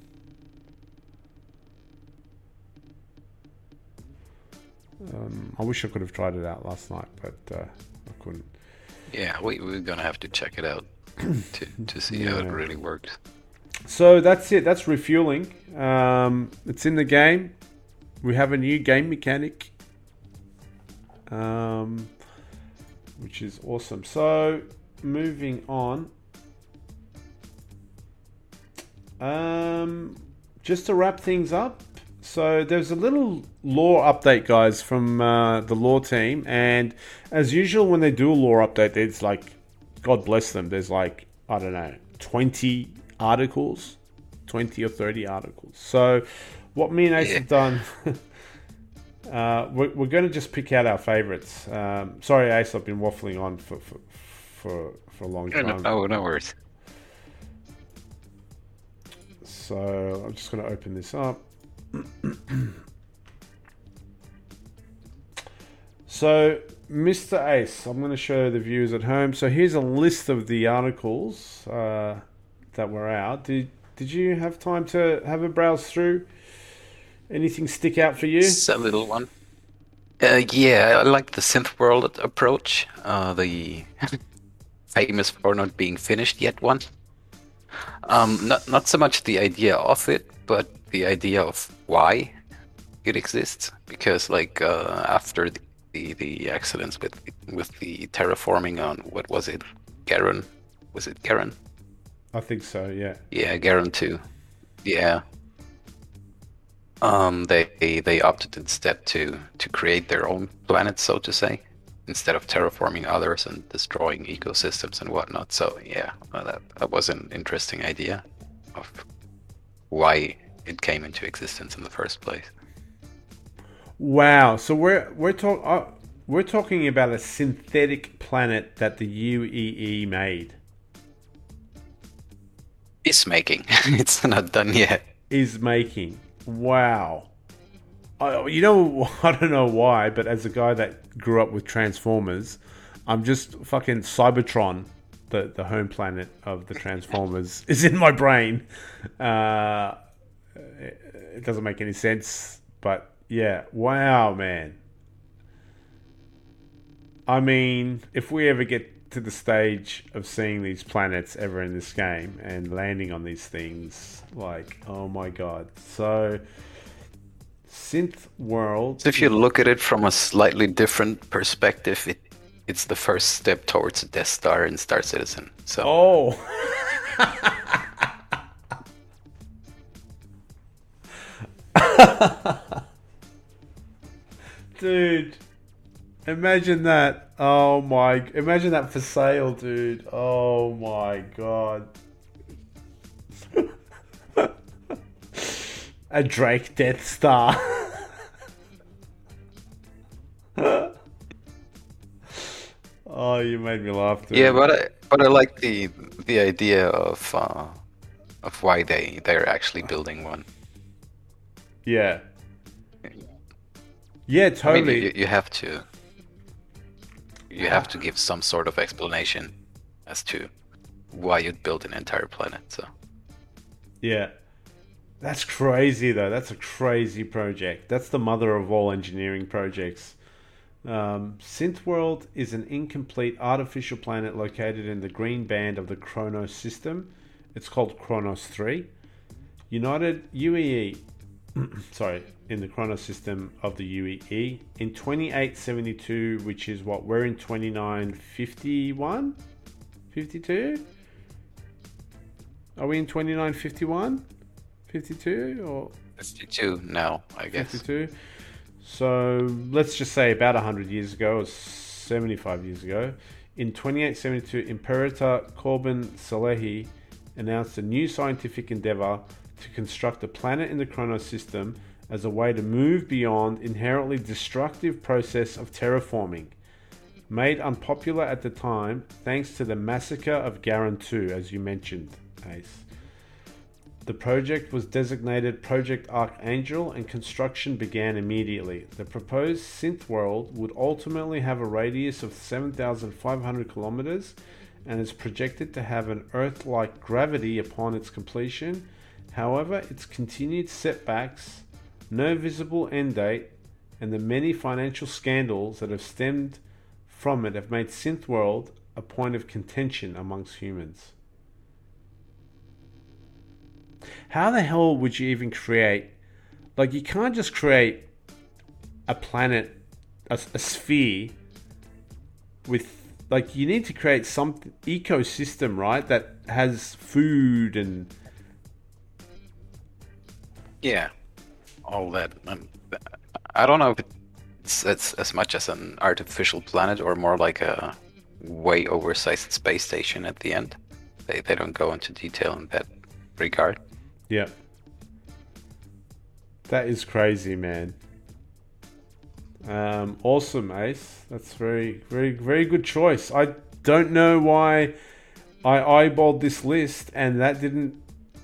Um, I wish I could have tried it out last night, but uh, I couldn't. Yeah, we, we're going to have to check it out to, to see yeah. how it really worked. So that's it. That's refueling. Um, it's in the game. We have a new game mechanic, um, which is awesome. So moving on. Um, just to wrap things up. So there's a little lore update, guys, from uh, the lore team. And as usual, when they do a lore update, it's like, God bless them. There's like, I don't know, twenty articles, twenty or thirty articles. So what me and Ace yeah. have done, uh, we're, we're going to just pick out our favorites. Um, sorry, Ace, I've been waffling on for, for, for, for a long time. Oh, no, no worries. So I'm just going to open this up. So, Mister Ace, I'm going to show the viewers at home. So here's a list of the articles uh, that were out. Did Did you have time to have a browse through? Anything stick out for you? It's a little one. Uh, yeah, I like the Synthworld approach. Uh, the famous for not being finished yet one. Um, not not so much the idea of it, but the idea of why it exists, because like uh, after the, the, the accidents with with the terraforming on, what was it, Garen? Was it Garen? I think so, yeah. Yeah, Garen too. Yeah. Um, they, they they opted instead to to create their own planet, so to say, instead of terraforming others and destroying ecosystems and whatnot. So yeah, well, that that was an interesting idea of why it came into existence in the first place. Wow! So we're we're talking uh, we're talking about a synthetic planet that the U E E made. Is making. It's not done yet. Is making. Wow! I, you know, I don't know why, but as a guy that grew up with Transformers, I'm just fucking Cybertron. The, the home planet of the Transformers is in my brain. Uh, it doesn't make any sense, but yeah, wow, man. I mean, if we ever get to the stage of seeing these planets ever in this game and landing on these things, like, oh my god. So Synthworld, so if you look at it from a slightly different perspective, it it's the first step towards Death Star in Star Citizen. So oh. Dude, imagine that. Oh my, imagine that for sale, dude. Oh my god. A Drake Death Star. Oh, you made me laugh, dude. Yeah, but I, but I like the the idea of uh, of why they they're actually building one. Yeah. Yeah, totally. I mean, you, you have to. You have to give some sort of explanation as to why you'd build an entire planet. So. Yeah. That's crazy, though. That's a crazy project. That's the mother of all engineering projects. Um, Synthworld is an incomplete artificial planet located in the green band of the Kronos system. It's called Kronos three. United U E E, sorry, in the Kronos system of the U E E in twenty-eight seventy-two, which is what we're in twenty-nine fifty-one? fifty-two? Are we in twenty-nine fifty-one? fifty-two or fifty-two now, I guess. fifty-two. So let's just say about one hundred years ago, or seventy-five years ago, in twenty-eight seventy-two, Imperator Corbin Salehi announced a new scientific endeavor to construct a planet in the Kronos system as a way to move beyond inherently destructive process of terraforming, made unpopular at the time thanks to the massacre of Garan two, as you mentioned, Ace. The project was designated Project Archangel and construction began immediately. The proposed Synthworld would ultimately have a radius of seven thousand five hundred kilometers and is projected to have an Earth-like gravity upon its completion. However, its continued setbacks, no visible end date, and the many financial scandals that have stemmed from it have made Synthworld a point of contention amongst humans. How the hell would you even create, like, you can't just create a planet, a, a sphere with, like, you need to create some ecosystem, right, that has food and yeah, all that. um, I don't know if it's, it's as much as an artificial planet or more like a way oversized space station at the end. They they don't go into detail in that regard. Yeah, that is crazy, man. Um, awesome, Ace. That's very, very, very good choice. I don't know why I eyeballed this list and that didn't.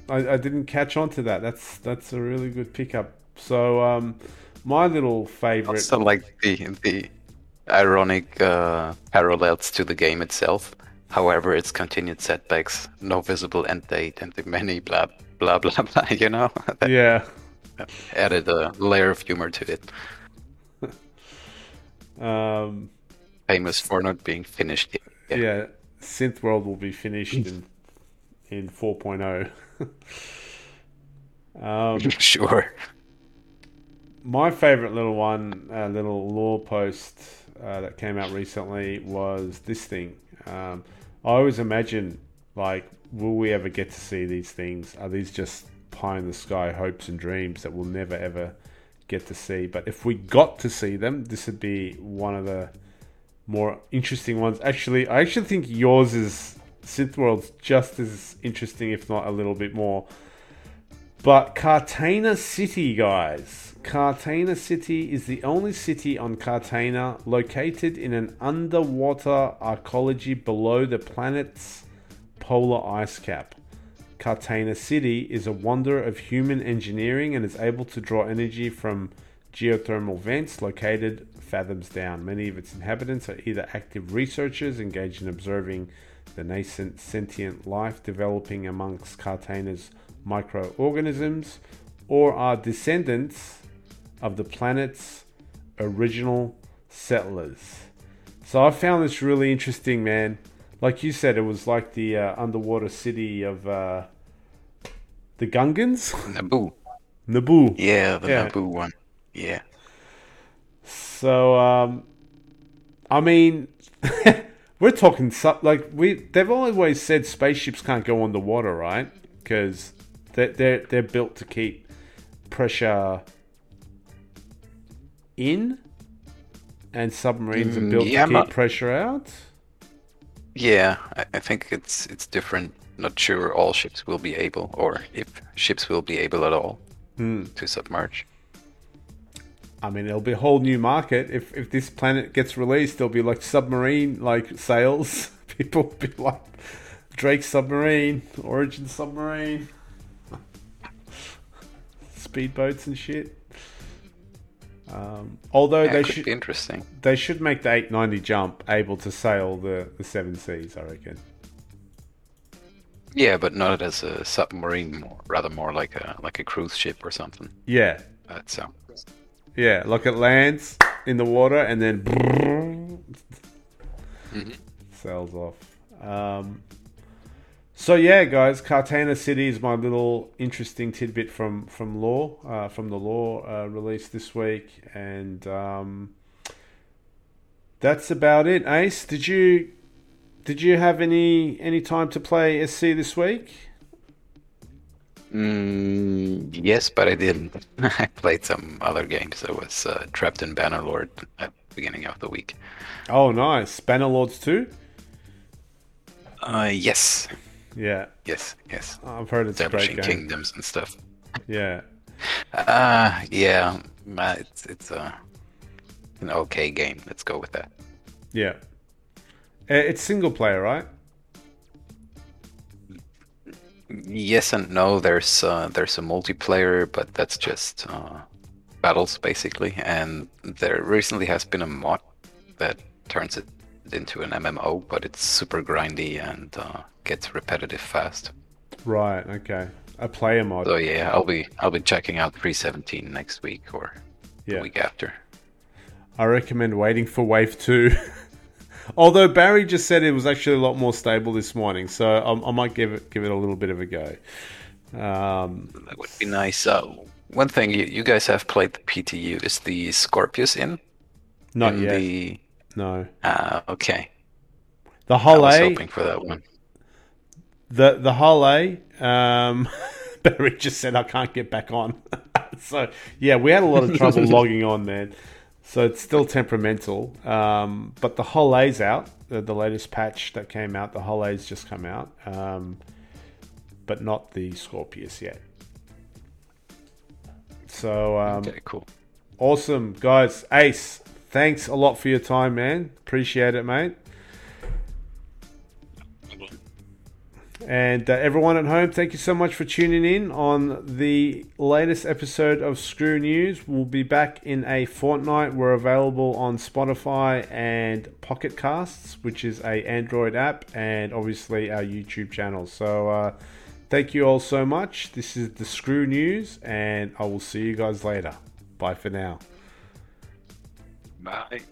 I, I didn't catch on to that. That's that's a really good pickup. So um, my little favorite. Also, like the the ironic uh, parallels to the game itself. However, its continued setbacks, no visible end date, and the many blah blah blah blah. You know. Yeah. Added a layer of humor to it. um, Famous for not being finished yet. Yeah. Yeah, Synthworld will be finished in in four point oh. um, sure. My favorite little one, uh, little lore post uh, that came out recently was this thing. Um, I always imagine, like, will we ever get to see these things? Are these just pie in the sky hopes and dreams that we'll never ever get to see? But if we got to see them, this would be one of the more interesting ones. Actually, I actually think yours is Synthworld's just as interesting, if not a little bit more. But Cartana City, guys. Cartana City is the only city on Cartana located in an underwater archaeology below the planet's polar ice cap. Cartana City is a wonder of human engineering and is able to draw energy from geothermal vents located fathoms down. Many of its inhabitants are either active researchers engaged in observing the nascent sentient life developing amongst Cartana's microorganisms, or are descendants of the planet's original settlers. So I found this really interesting, man. like you said, it was like the uh, underwater city of uh, the Gungans? Naboo. Naboo. Yeah, the yeah. Naboo one. Yeah. So, um, I mean, we're talking, su- like, we they've always said spaceships can't go underwater, right? Because they're, they're, they're built to keep pressure in, and submarines mm, are built yeah, to keep but... pressure out. Yeah, I think it's it's different. Not sure all ships will be able, or if ships will be able at all, mm. to submerge. I mean, it'll be a whole new market. If if this planet gets released, there'll be like submarine like sales. People will be like, Drake submarine, Origin submarine, speedboats and shit. Um, although yeah, they should be interesting. They should make the eight ninety jump able to sail the, the seven seas, I reckon. Yeah, but not as a submarine, more, rather more like a like a cruise ship or something. Yeah, that sounds. Yeah, like it lands in the water and then mm-hmm. sails off. Um, so yeah, guys, Cartana City is my little interesting tidbit from from lore uh, from the lore uh, released this week, and um, that's about it. Ace, did you did you have any any time to play S C this week? Mm, yes, but I didn't. I played some other games. I was uh, trapped in Bannerlord at the beginning of the week. Oh, nice. Bannerlords two? Uh, yes. Yeah. Yes, yes. I've heard it's a great game. Kingdoms and stuff. Yeah. Uh, yeah. It's, it's uh, an okay game. Let's go with that. Yeah. It's single player, right? Yes and no. There's uh, there's a multiplayer, but that's just uh, battles basically. And there recently has been a mod that turns it into an M M O, but it's super grindy and uh, gets repetitive fast. Right. Okay. A player mod. So yeah, I'll be I'll be checking out three seventeen next week or yeah. the week after. I recommend waiting for Wave Two. Although Barry just said it was actually a lot more stable this morning, so I, I might give it give it a little bit of a go. Um, that would be nice. Uh, one thing you, you guys have played the P T U is the Scorpius in? Not in yet. The... No. Ah, uh, okay. The Hull A. I was hoping for that one. The the Hull A. Um, Barry just said I can't get back on. So yeah, we had a lot of trouble logging on, man. So it's still temperamental, um, but the Hull A's out. The, the latest patch that came out, the Hull A's just come out, um, but not the Scorpius yet. So um, okay, cool, awesome guys. Ace, thanks a lot for your time, man. Appreciate it, mate. And uh, everyone at home, thank you so much for tuning in on the latest episode of Skrew News. We'll be back in a fortnight. We're available on Spotify and Pocket Casts, which is a Android app, and obviously our YouTube channel. So uh, thank you all so much. This is the Skrew News, and I will see you guys later. Bye for now. Bye.